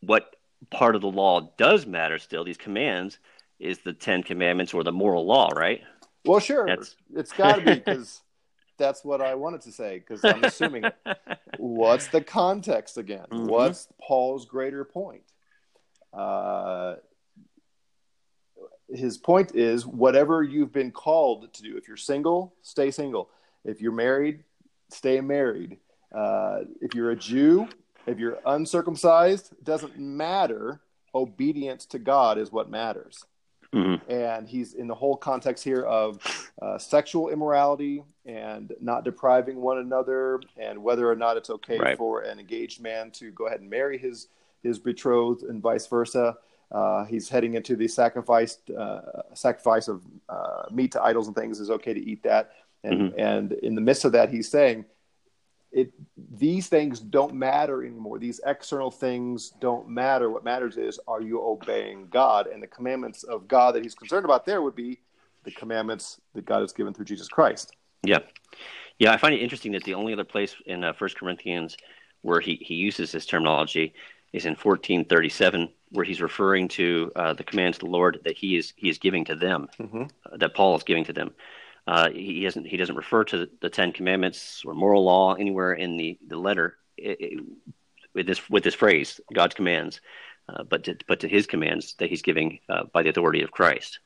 what part of the law does matter still? These commands is the Ten Commandments or the moral law, right? Well, sure, That's... it's got to be because. That's what I wanted to say, because I'm assuming what's the context again? Mm-hmm. What's Paul's greater point? Uh, his point is whatever you've been called to do. If you're single, stay single. If you're married, stay married. Uh, if you're a Jew, if you're uncircumcised, it doesn't matter. Obedience to God is what matters. Mm-hmm. And he's in the whole context here of uh, sexual immorality and not depriving one another, and whether or not it's okay right. for an engaged man to go ahead and marry his his betrothed and vice versa. Uh, he's heading into the sacrifice uh, sacrifice of uh, meat to idols and things. Is okay to eat that. And mm-hmm. and in the midst of that, he's saying it these things don't matter anymore. These external things don't matter. What matters is, are you obeying God? And the commandments of God that he's concerned about there would be the commandments that God has given through Jesus Christ. Yeah. Yeah, I find it interesting that the only other place in uh, First Corinthians where he, he uses this terminology is in fourteen thirty-seven, where he's referring to uh, the commands of the Lord that he is he is giving to them, mm-hmm. uh, that Paul is giving to them. Uh, he doesn't. He doesn't refer to the Ten Commandments or moral law anywhere in the the letter it, it, with this with this phrase, God's commands, uh, but to, but to His commands that He's giving uh, by the authority of Christ.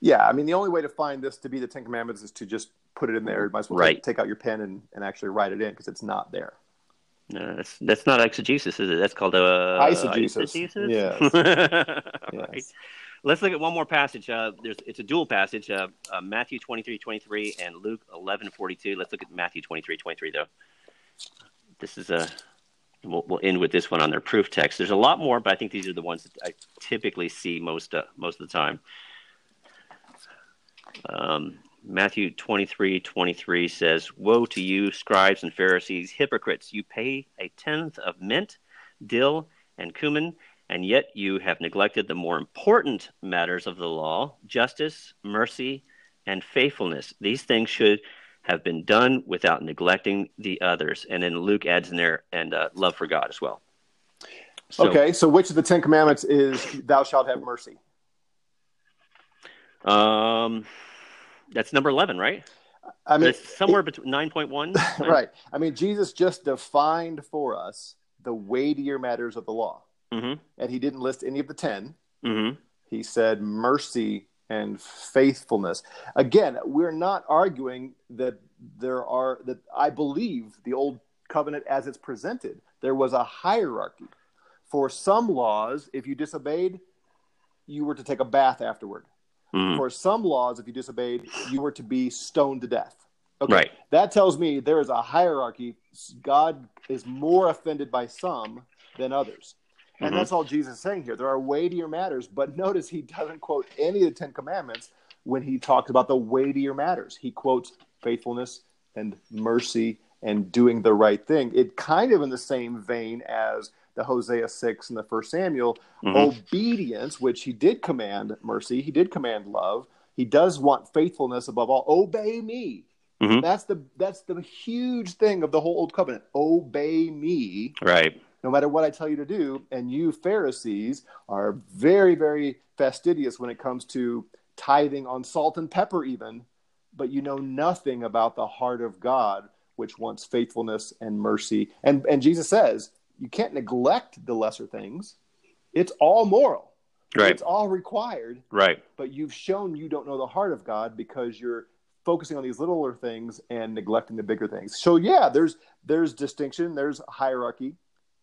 Yeah, I mean, the only way to find this to be the Ten Commandments is to just put it in there. You might as well right. take, take out your pen and, and actually write it in, because it's not there. No, that's that's not exegesis, is it? That's called uh, eisegesis. eisegesis? Yes. All yes. right. Let's look at one more passage. Uh, there's, it's a dual passage, uh, uh, Matthew twenty-three twenty-three and Luke eleven forty-two. Let's look at Matthew twenty-three twenty-three, though. This is a we'll, – we'll end with this one on their proof text. There's a lot more, but I think these are the ones that I typically see most uh, most of the time. Um, Matthew twenty-three twenty-three says, "Woe to you, scribes and Pharisees, hypocrites! You pay a tenth of mint, dill, and cumin, and yet you have neglected the more important matters of the law, justice, mercy, and faithfulness. These things should have been done without neglecting the others." And then Luke adds in there, and uh, love for God as well. So, okay, so which of the Ten Commandments is thou shalt have mercy? Um, that's number eleven, right? I mean, it's somewhere it, between nine point one. Right. I mean, Jesus just defined for us the weightier matters of the law. Mm-hmm. And he didn't list any of the ten. Mm-hmm. He said mercy and faithfulness. Again, we're not arguing that there are that I believe the Old Covenant as it's presented, there was a hierarchy. For some laws, if you disobeyed, you were to take a bath afterward. Mm-hmm. For some laws, if you disobeyed, you were to be stoned to death. Okay. Right. That tells me there is a hierarchy. God is more offended by some than others. And mm-hmm. that's all Jesus is saying here. There are weightier matters, but notice he doesn't quote any of the Ten Commandments when he talks about the weightier matters. He quotes faithfulness and mercy and doing the right thing. It kind of in the same vein as the Hosea six and the First Samuel. Mm-hmm. Obedience, which he did command mercy, he did command love. He does want faithfulness above all. Obey me. Mm-hmm. That's the that's the huge thing of the whole Old Covenant. Obey me. Right. No matter what I tell you to do, and you Pharisees are very, very fastidious when it comes to tithing on salt and pepper even, but you know nothing about the heart of God, which wants faithfulness and mercy. And and Jesus says, you can't neglect the lesser things. It's all moral. Right. It's all required. Right. But you've shown you don't know the heart of God because you're focusing on these littler things and neglecting the bigger things. So yeah, there's there's distinction, there's hierarchy.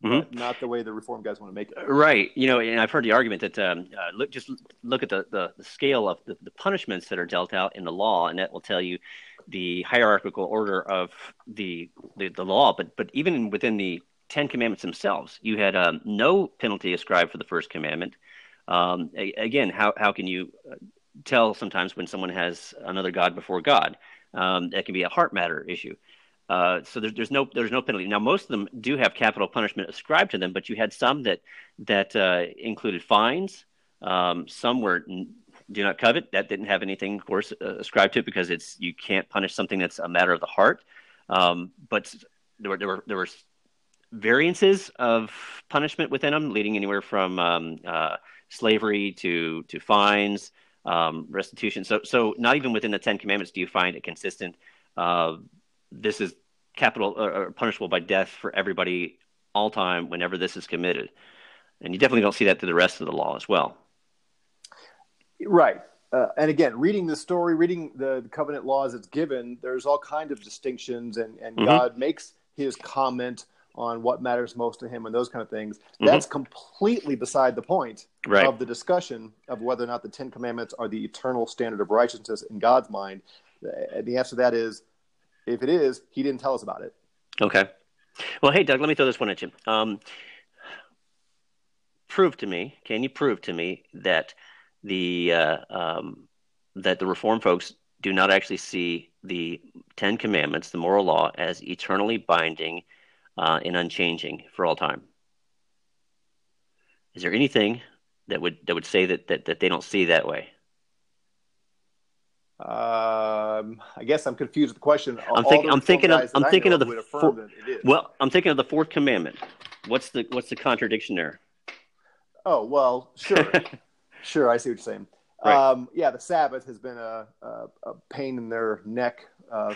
Mm-hmm. Not the way the Reform guys want to make it. Right. You know, and I've heard the argument that um, uh, look, just look at the, the, the scale of the, the punishments that are dealt out in the law, and that will tell you the hierarchical order of the the, the law. But but even within the Ten Commandments themselves, you had um, no penalty ascribed for the first commandment. Um, a, again, how, how can you tell sometimes when someone has another God before God? Um, that can be a heart matter issue. Uh, so there's there's no there's no penalty. Now most of them do have capital punishment ascribed to them, but you had some that that uh, included fines. Um, some were do not covet. That didn't have anything, of course, uh, ascribed to it, because it's you can't punish something that's a matter of the heart. Um, but there were there were there were variances of punishment within them, leading anywhere from um, uh, slavery to to fines, um, restitution. So so not even within the Ten Commandments do you find a consistent. Uh, This is capital or punishable by death for everybody all time whenever this is committed. And you definitely don't see that through the rest of the law as well. Right. Uh, and again, reading the story, reading the covenant law as it's given, there's all kinds of distinctions, and, and mm-hmm. God makes his comment on what matters most to him and those kind of things. Mm-hmm. That's completely beside the point right. of the discussion of whether or not the Ten Commandments are the eternal standard of righteousness in God's mind. And the answer to that is, if it is, he didn't tell us about it. Okay. Well, hey, Doug, let me throw this one at you. Um, prove to me, can you prove to me that the uh, um, that the Reformed folks do not actually see the Ten Commandments, the moral law, as eternally binding uh, and unchanging for all time? Is there anything that would that would say that that, that they don't see that way? Um, I guess I'm confused with the question. I'm, think, I'm thinking. Of, I'm thinking of the. For, well, I'm thinking of the Fourth Commandment. What's the What's the contradiction there? Oh well, sure, sure. I see what you're saying. Right. Um, yeah, the Sabbath has been a, a, a pain in their neck uh,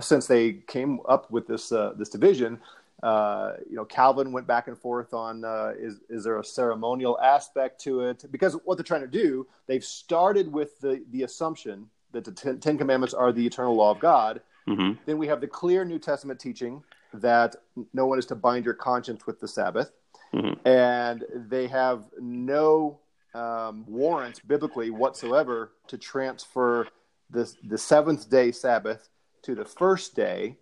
since they came up with this uh, this division. Uh, you know, Calvin went back and forth on uh, is is there a ceremonial aspect to it? Because what they're trying to do, they've started with the, the assumption that the ten, ten Commandments are the eternal law of God. Mm-hmm. Then we have the clear New Testament teaching that no one is to bind your conscience with the Sabbath. Mm-hmm. And they have no um, warrants biblically whatsoever to transfer the, the seventh day Sabbath to the first day.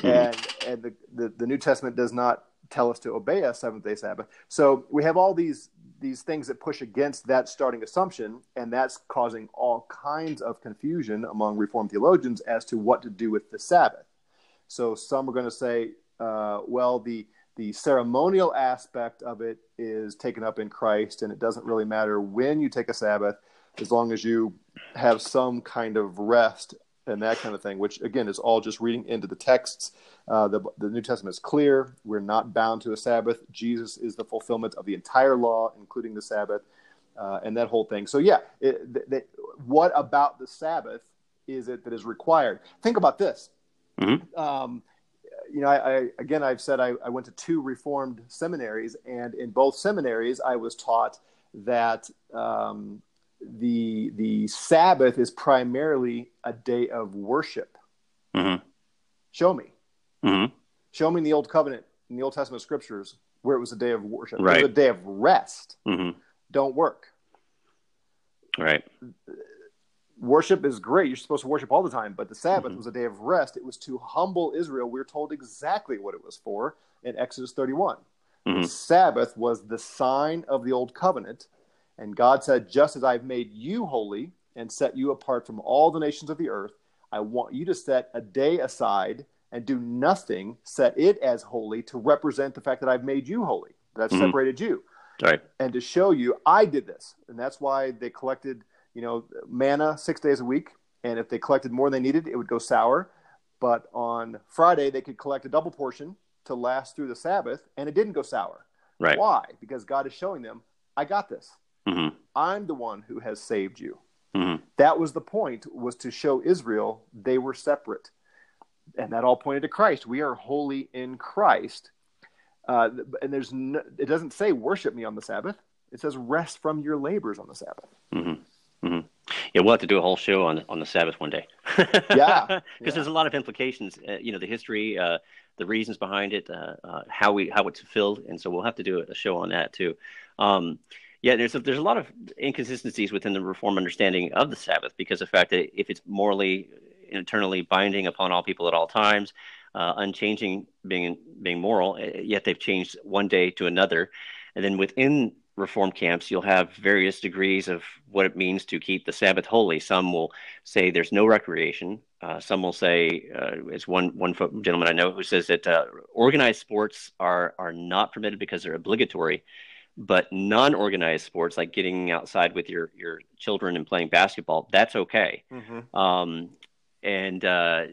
Mm-hmm. And, and the, the, the New Testament does not tell us to obey a seventh-day Sabbath. So we have all these these things that push against that starting assumption, and that's causing all kinds of confusion among Reformed theologians as to what to do with the Sabbath. So some are going to say, uh, well, the, the ceremonial aspect of it is taken up in Christ, and it doesn't really matter when you take a Sabbath as long as you have some kind of rest and that kind of thing, which, again, is all just reading into the texts. Uh, the, the New Testament is clear. We're not bound to a Sabbath. Jesus is the fulfillment of the entire law, including the Sabbath, uh, and that whole thing. So, yeah, it, th- th- what about the Sabbath is it that is required? Think about this. Mm-hmm. Um, you know, I, I again, I've said I, I went to two Reformed seminaries, and in both seminaries, I was taught that um, – the the Sabbath is primarily a day of worship. Mm-hmm. Show me. Mm-hmm. Show me in the Old Covenant, in the Old Testament scriptures, where it was a day of worship. Right. It was a day of rest. Mm-hmm. Don't work. Right. Worship is great. You're supposed to worship all the time, but the Sabbath mm-hmm. was a day of rest. It was to humble Israel. We're told exactly what it was for in Exodus thirty-one. Mm-hmm. The Sabbath was the sign of the Old Covenant. And God said, just as I've made you holy and set you apart from all the nations of the earth, I want you to set a day aside and do nothing, set it as holy to represent the fact that I've made you holy, that I've mm-hmm. separated you. Right. And to show you, I did this. And that's why they collected, you know, manna six days a week. And if they collected more than they needed, it would go sour. But on Friday, they could collect a double portion to last through the Sabbath, and it didn't go sour. Right. Why? Because God is showing them, I got this. Mm-hmm. I'm the one who has saved you. Mm-hmm. That was the point, was to show Israel they were separate. And that all pointed to Christ. We are holy in Christ. Uh, and there's no, it doesn't say worship me on the Sabbath. It says rest from your labors on the Sabbath. Mm-hmm. Mm-hmm. Yeah, we'll have to do a whole show on on the Sabbath one day. yeah. Because yeah. there's a lot of implications, uh, you know, the history, uh, the reasons behind it, uh, uh, how we how it's fulfilled. And so we'll have to do a show on that too. Um Yeah, there's a, there's a lot of inconsistencies within the Reformed understanding of the Sabbath because of the fact that if it's morally and eternally binding upon all people at all times, uh, unchanging being being moral, yet they've changed one day to another. And then within Reformed camps, you'll have various degrees of what it means to keep the Sabbath holy. Some will say there's no recreation. Uh, some will say, uh, it's one one gentleman I know who says that uh, organized sports are are not permitted because they're obligatory. But non-organized sports, like getting outside with your, your children and playing basketball, that's okay. Mm-hmm. Um, and uh,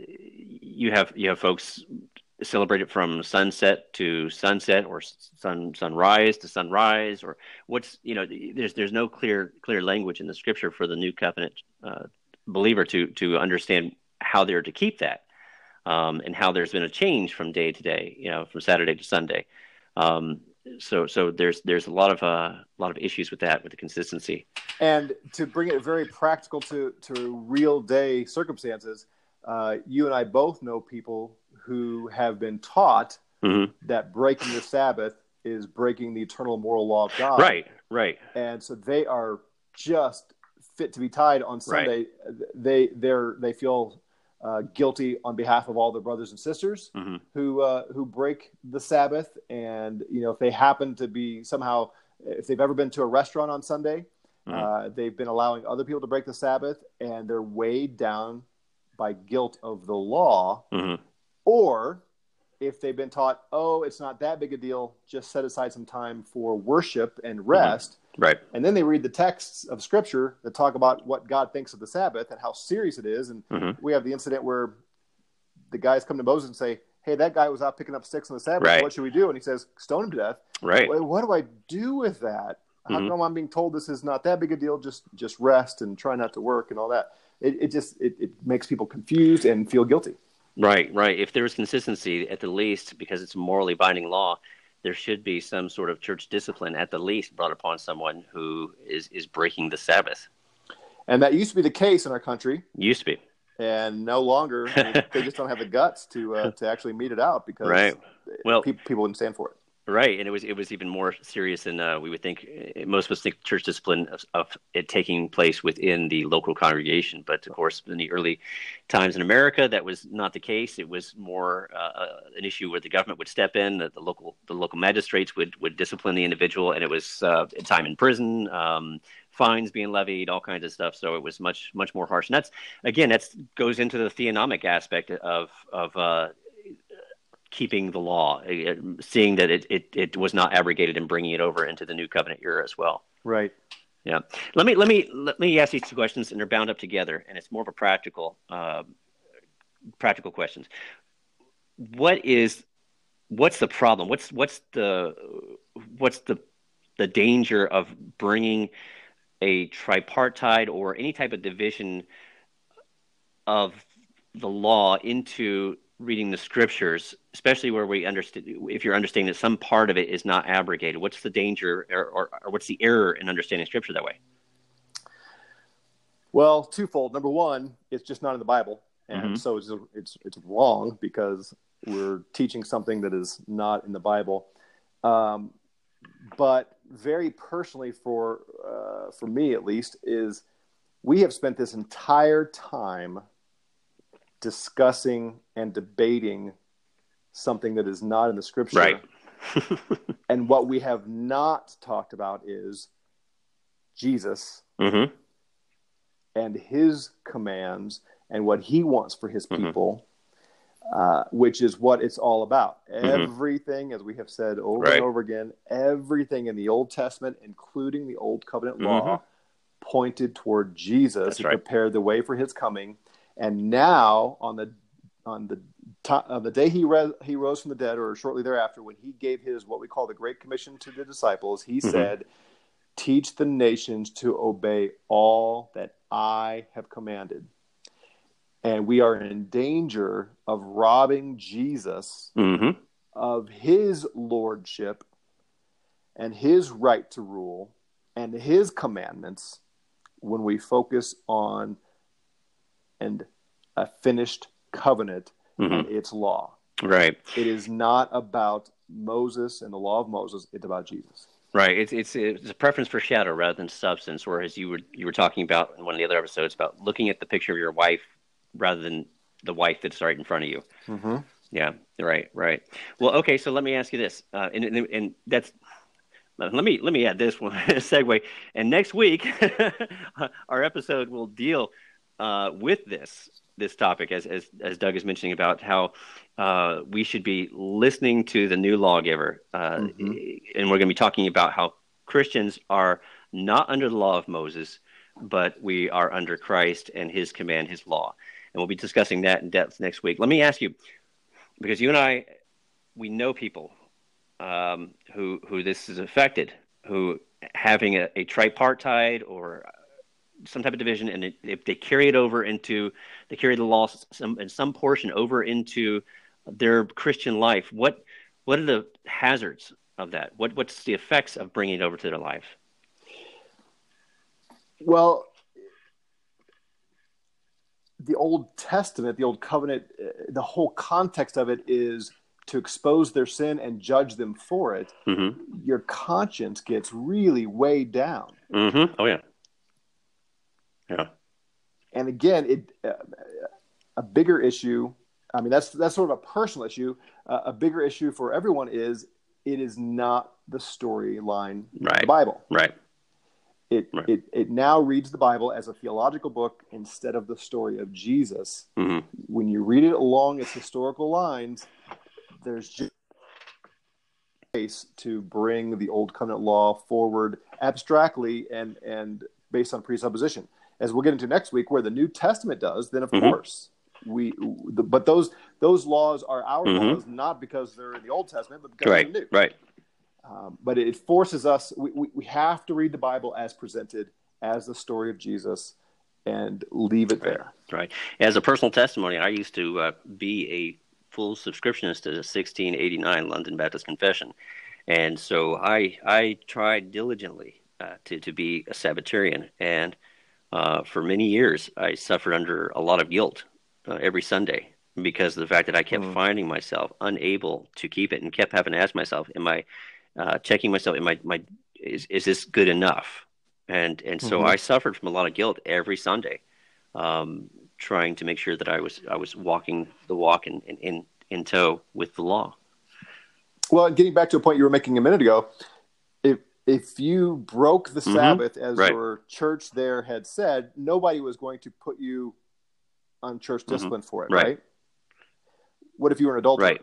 you have you have folks celebrate it from sunset to sunset, or sun sunrise to sunrise, or what's you know. There's there's no clear clear language in the scripture for the New Covenant uh, believer to to understand how they're to keep that, um, and how there's been a change from day to day, you know, from Saturday to Sunday. Um, So, so there's there's a lot of uh, a lot of issues with that, with the consistency. And to bring it very practical to to real day circumstances, uh, you and I both know people who have been taught mm-hmm. that breaking the Sabbath is breaking the eternal moral law of God. Right, right. And so they are just fit to be tied on Sunday. Right. They they're they feel uh, guilty on behalf of all their brothers and sisters mm-hmm. who uh, who break the Sabbath. And you know, if they happen to be somehow, if they've ever been to a restaurant on Sunday, mm-hmm. uh, they've been allowing other people to break the Sabbath, and they're weighed down by guilt of the law, mm-hmm. or if they've been taught, oh, it's not that big a deal, just set aside some time for worship and rest. Mm-hmm. Right. And then they read the texts of Scripture that talk about what God thinks of the Sabbath and how serious it is. And mm-hmm. we have the incident where the guys come to Moses and say, hey, that guy was out picking up sticks on the Sabbath. Right. What should we do? And he says, stone him to death. Right. What, what do I do with that? How mm-hmm. come I'm being told this is not that big a deal? Just, just rest and try not to work and all that. It, it just it, it makes people confused and feel guilty. Right, right. If there is consistency, at the least, because it's a morally binding law, there should be some sort of church discipline, at the least, brought upon someone who is, is breaking the Sabbath. And that used to be the case in our country. Used to be. And no longer. I mean, they just don't have the guts to uh, to actually mete it out because right. well, pe- people wouldn't stand for it. Right, and it was it was even more serious than uh, we would think. Most of us think church discipline of, of it taking place within the local congregation, but of course, in the early times in America, that was not the case. It was more uh, an issue where the government would step in, that the local the local magistrates would, would discipline the individual, and it was uh, time in prison, um, fines being levied, all kinds of stuff. So it was much much more harsh, and that's again that goes into the theonomic aspect of of. Uh, keeping the law, seeing that it, it, it was not abrogated and bringing it over into the New Covenant era as well. Right. Yeah. Let me let me let me ask these two questions, and they're bound up together, and it's more of a practical uh, practical questions. What is what's the problem? What's what's the what's the the danger of bringing a tripartite or any type of division of the law into reading the Scriptures, especially where we understand, if you're understanding that some part of it is not abrogated, what's the danger or, or, or what's the error in understanding Scripture that way? Well, twofold. Number one, it's just not in the Bible. And mm-hmm. so it's, it's, it's wrong because we're teaching something that is not in the Bible. Um, but very personally for, uh, for me at least, is we have spent this entire time discussing and debating something that is not in the Scripture. Right. And what we have not talked about is Jesus mm-hmm. and his commands and what he wants for his people, mm-hmm. uh, which is what it's all about. Mm-hmm. Everything, as we have said over right. and over again, everything in the Old Testament, including the Old Covenant mm-hmm. law, pointed toward Jesus to right. prepare the way for his coming. And now, on the on the on the day he re, he rose from the dead, or shortly thereafter, when he gave his what we call the Great Commission to the disciples, he mm-hmm. said, "Teach the nations to obey all that I have commanded." And we are in danger of robbing Jesus mm-hmm. of his lordship and his right to rule and his commandments when we focus on and a finished covenant mm-hmm. and its law. Right. It is not about Moses and the law of Moses. It's about Jesus. Right. It's it's it's a preference for shadow rather than substance. Whereas you were you were talking about in one of the other episodes about looking at the picture of your wife rather than the wife that's right in front of you. Mm-hmm. Yeah. Right. Right. Well. Okay. So let me ask you this, uh, and, and and that's. Let me let me add this one segue. And next week, our episode will deal. Uh, with this this topic, as as as Doug is mentioning about how uh, we should be listening to the new lawgiver, uh, mm-hmm. and we're going to be talking about how Christians are not under the law of Moses, but we are under Christ and His command, His law, and we'll be discussing that in depth next week. Let me ask you, because you and I, we know people um, who who this is affected, who having a, a tripartite or some type of division, and it, if they carry it over into, they carry the law some and some portion over into their Christian life. What what are the hazards of that? What what's the effects of bringing it over to their life? Well, the Old Testament, the Old Covenant, the whole context of it is to expose their sin and judge them for it, mm-hmm. your conscience gets really weighed down. Mm-hmm. Oh, yeah. Yeah. And again, it uh, a bigger issue, I mean, that's that's sort of a personal issue. Uh, a bigger issue for everyone is it is not the storyline right. of the Bible. Right. It, right. it it now reads the Bible as a theological book instead of the story of Jesus. Mm-hmm. When you read it along its historical lines, there's just a case to bring the Old Covenant law forward abstractly and, and based on presupposition. As we'll get into next week, where the New Testament does, then of mm-hmm. course we. The, but those those laws are our mm-hmm. laws, not because they're in the Old Testament, but because right, they're new. Right. Um, but it forces us. We, we we have to read the Bible as presented, as the story of Jesus, and leave it right. there. Right. As a personal testimony, I used to uh, be a full subscriptionist to the sixteen eighty-nine London Baptist Confession, and so I I tried diligently uh, to to be a Sabbatarian and. Uh, for many years, I suffered under a lot of guilt uh, every Sunday because of the fact that I kept mm. finding myself unable to keep it, and kept having to ask myself, "Am I uh, checking myself? Am I my is is this good enough?" And and so mm-hmm. I suffered from a lot of guilt every Sunday, um, trying to make sure that I was I was walking the walk in in, in in tow with the law. Well, getting back to a point you were making a minute ago. If you broke the mm-hmm. Sabbath, as right. your church there had said, nobody was going to put you on church discipline mm-hmm. for it, right. right? What if you were an adulterer? Right.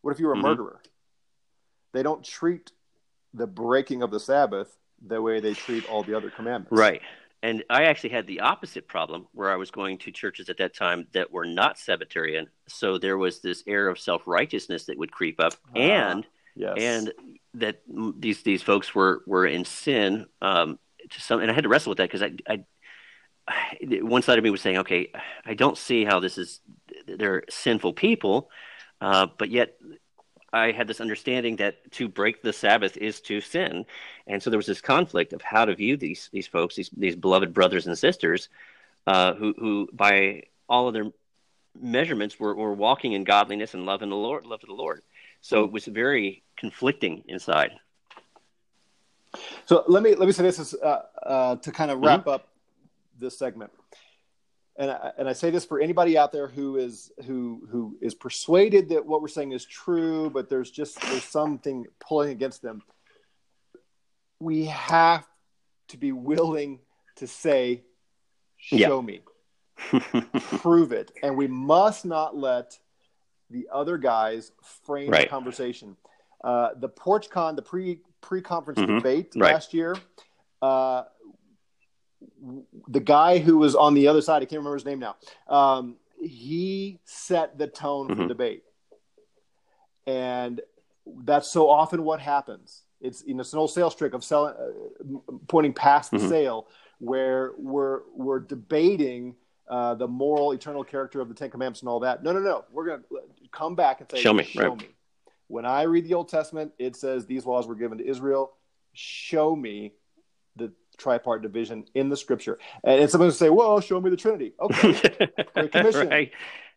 What if you were a mm-hmm. murderer? They don't treat the breaking of the Sabbath the way they treat all the other commandments. Right. And I actually had the opposite problem where I was going to churches at that time that were not Sabbatarian, so there was this air of self-righteousness that would creep up, ah, and yes. and that these these folks were, were in sin um, to some, and I had to wrestle with that because I, I, I one side of me was saying, okay, I don't see how this is they're sinful people, uh, but yet I had this understanding that to break the Sabbath is to sin, and so there was this conflict of how to view these these folks, these these beloved brothers and sisters, uh, who who by all of their measurements were, were walking in godliness and love in the Lord, love of the Lord. So it was very conflicting inside. So let me let me say this is, uh, uh, to kind of wrap mm-hmm. up this segment, and I, and I say this for anybody out there who is who who is persuaded that what we're saying is true, but there's just there's something pulling against them. We have to be willing to say, "Show yeah. me, prove it," and we must not let the other guys framed right. the conversation. Uh, the PorchCon, the pre, pre-conference mm-hmm. debate right. last year, uh, the guy who was on the other side, I can't remember his name now, um, he set the tone mm-hmm. for the debate. And that's so often what happens. It's, you know, it's an old sales trick of selling, uh, pointing past the mm-hmm. sale, where we're we're debating Uh, the moral, eternal character of the Ten Commandments and all that. No, no, no. We're going to come back and say, show me. Show right. me. When I read the Old Testament, it says these laws were given to Israel. Show me the tripart division in the Scripture. And, and someone's going to say, well, show me the Trinity. Okay. Great Commission. Right.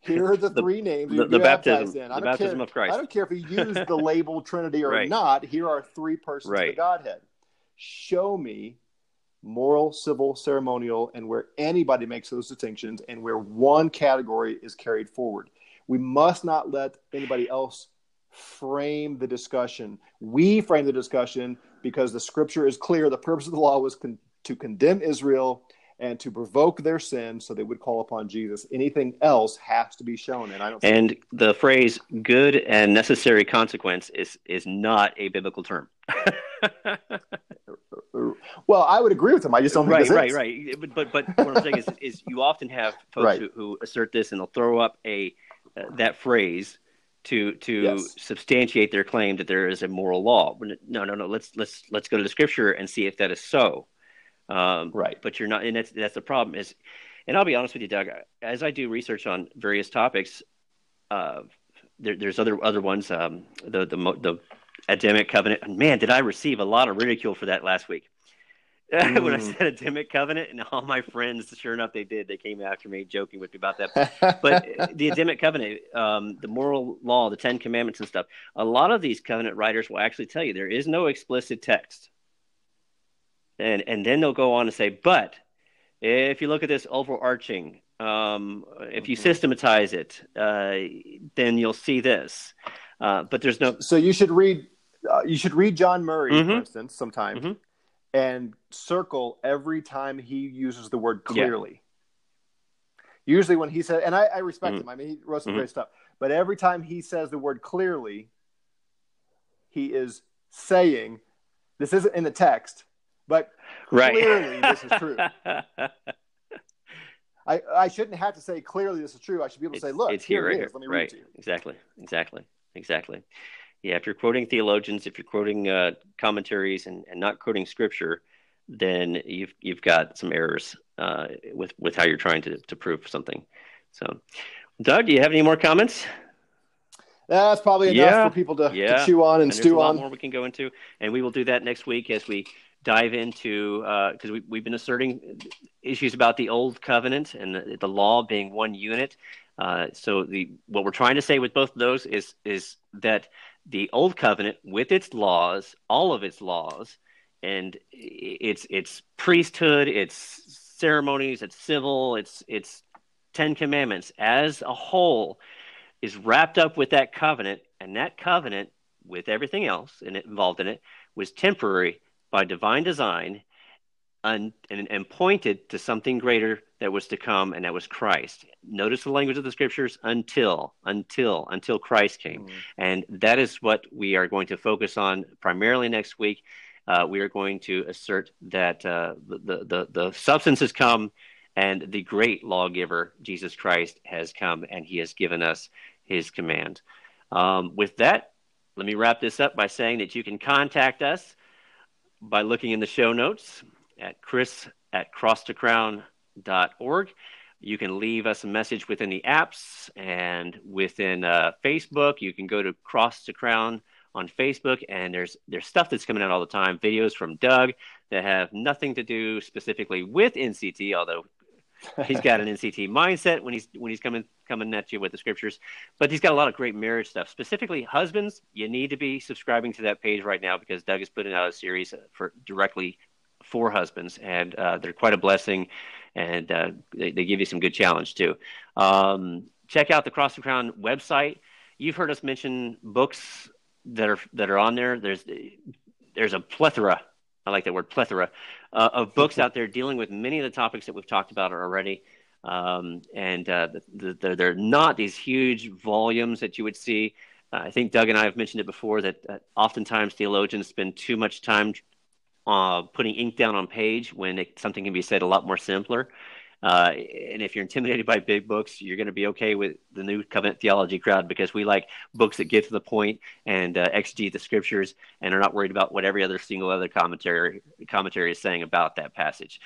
Here are the three the, names you the, the baptism, in. I the baptism care, of Christ. I don't care if you use the label Trinity or right. not. Here are three persons right. of the Godhead. Show me moral, civil, ceremonial, and where anybody makes those distinctions and where one category is carried forward. We must not let anybody else frame the discussion. We frame the discussion because the Scripture is clear. The purpose of the law was con- to condemn Israel and to provoke their sin so they would call upon Jesus. Anything else has to be shown. And I don't. And think- the phrase good and necessary consequence is is not a biblical term. Well, I would agree with him. I just don't think right, right, is. right. But, but but what I'm saying is, is you often have folks right. who, who assert this, and they'll throw up a uh, that phrase to to yes. substantiate their claim that there is a moral law. No, no, no. Let's let's let's go to the Scripture and see if that is so. Um, right. But you're not, and that's that's the problem. Is, and I'll be honest with you, Doug. As I do research on various topics, uh, there, there's other other ones. Um, the the the Adamic covenant. Man, did I receive a lot of ridicule for that last week. mm. when I said Adamic covenant, and all my friends, sure enough, they did. They came after me, joking with me about that. But the Adamic covenant, um, the moral law, the Ten Commandments and stuff, a lot of these covenant writers will actually tell you there is no explicit text. And and then they'll go on to say, but if you look at this overarching, um, if you systematize it, uh, then you'll see this. Uh, but there's no. So you should read. Uh, you should read John Murray, mm-hmm. for instance, sometime, mm-hmm. and circle every time he uses the word clearly. Yeah. Usually when he says, and I, I respect mm-hmm. him. I mean, he wrote some mm-hmm. great stuff. But every time he says the word clearly, he is saying, this isn't in the text, but clearly right. this is true. I, I shouldn't have to say clearly this is true. I should be able to it's, say, look, it's here, here right it is. Here. Let me right. read it to you. Exactly, exactly, exactly. Yeah, if you're quoting theologians, if you're quoting uh, commentaries and, and not quoting scripture, then you've you've got some errors uh, with with how you're trying to, to prove something. So, Doug, do you have any more comments? That's probably enough yeah. for people to, yeah. to chew on and, and stew on. There's a lot more we can go into, and we will do that next week as we dive into because uh, we we've been asserting issues about the Old Covenant and the, the law being one unit. Uh, so the what we're trying to say with both of those is is that the Old Covenant, with its laws, all of its laws, and its its priesthood, its ceremonies, its civil, its its Ten Commandments as a whole, is wrapped up with that covenant, and that covenant with everything else and it involved in it was temporary by divine design, and, and and pointed to something greater that was to come, and that was Christ. Notice the language of the scriptures: until, until, until Christ came. Mm-hmm. And that is what we are going to focus on primarily next week. Uh, we are going to assert that uh, the, the, the substance has come, and the great lawgiver, Jesus Christ, has come, and he has given us his command. Um, with that, let me wrap this up by saying that you can contact us by looking in the show notes at chris at cross to crown dot org. You can leave us a message within the apps and within uh, Facebook. You can go to Cross to Crown on Facebook, and there's there's stuff that's coming out all the time, videos from Doug that have nothing to do specifically with N C T, although he's got an N C T mindset when he's when he's coming coming at you with the scriptures. But he's got a lot of great marriage stuff. Specifically, husbands, you need to be subscribing to that page right now, because Doug is putting out a series for directly for husbands, and uh, they're quite a blessing, and uh, they, they give you some good challenge too. Um, check out the Cross to Crown website. You've heard us mention books that are that are on there. There's there's a plethora. I like that word, plethora, uh, of books out there dealing with many of the topics that we've talked about already. Um, and uh, the, the, they're not these huge volumes that you would see. Uh, I think Doug and I have mentioned it before that uh, oftentimes theologians spend too much time uh, putting ink down on page when it, something can be said a lot more simpler. Uh, and if you're intimidated by big books, you're going to be okay with the New Covenant Theology crowd, because we like books that get to the point and uh, exegete the scriptures and are not worried about what every other single other commentary commentary is saying about that passage.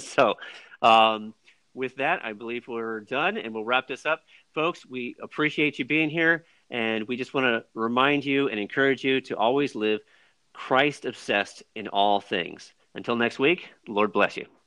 So um, with that, I believe we're done, and we'll wrap this up. Folks, we appreciate you being here, and we just want to remind you and encourage you to always live Christ-obsessed in all things. Until next week, Lord bless you.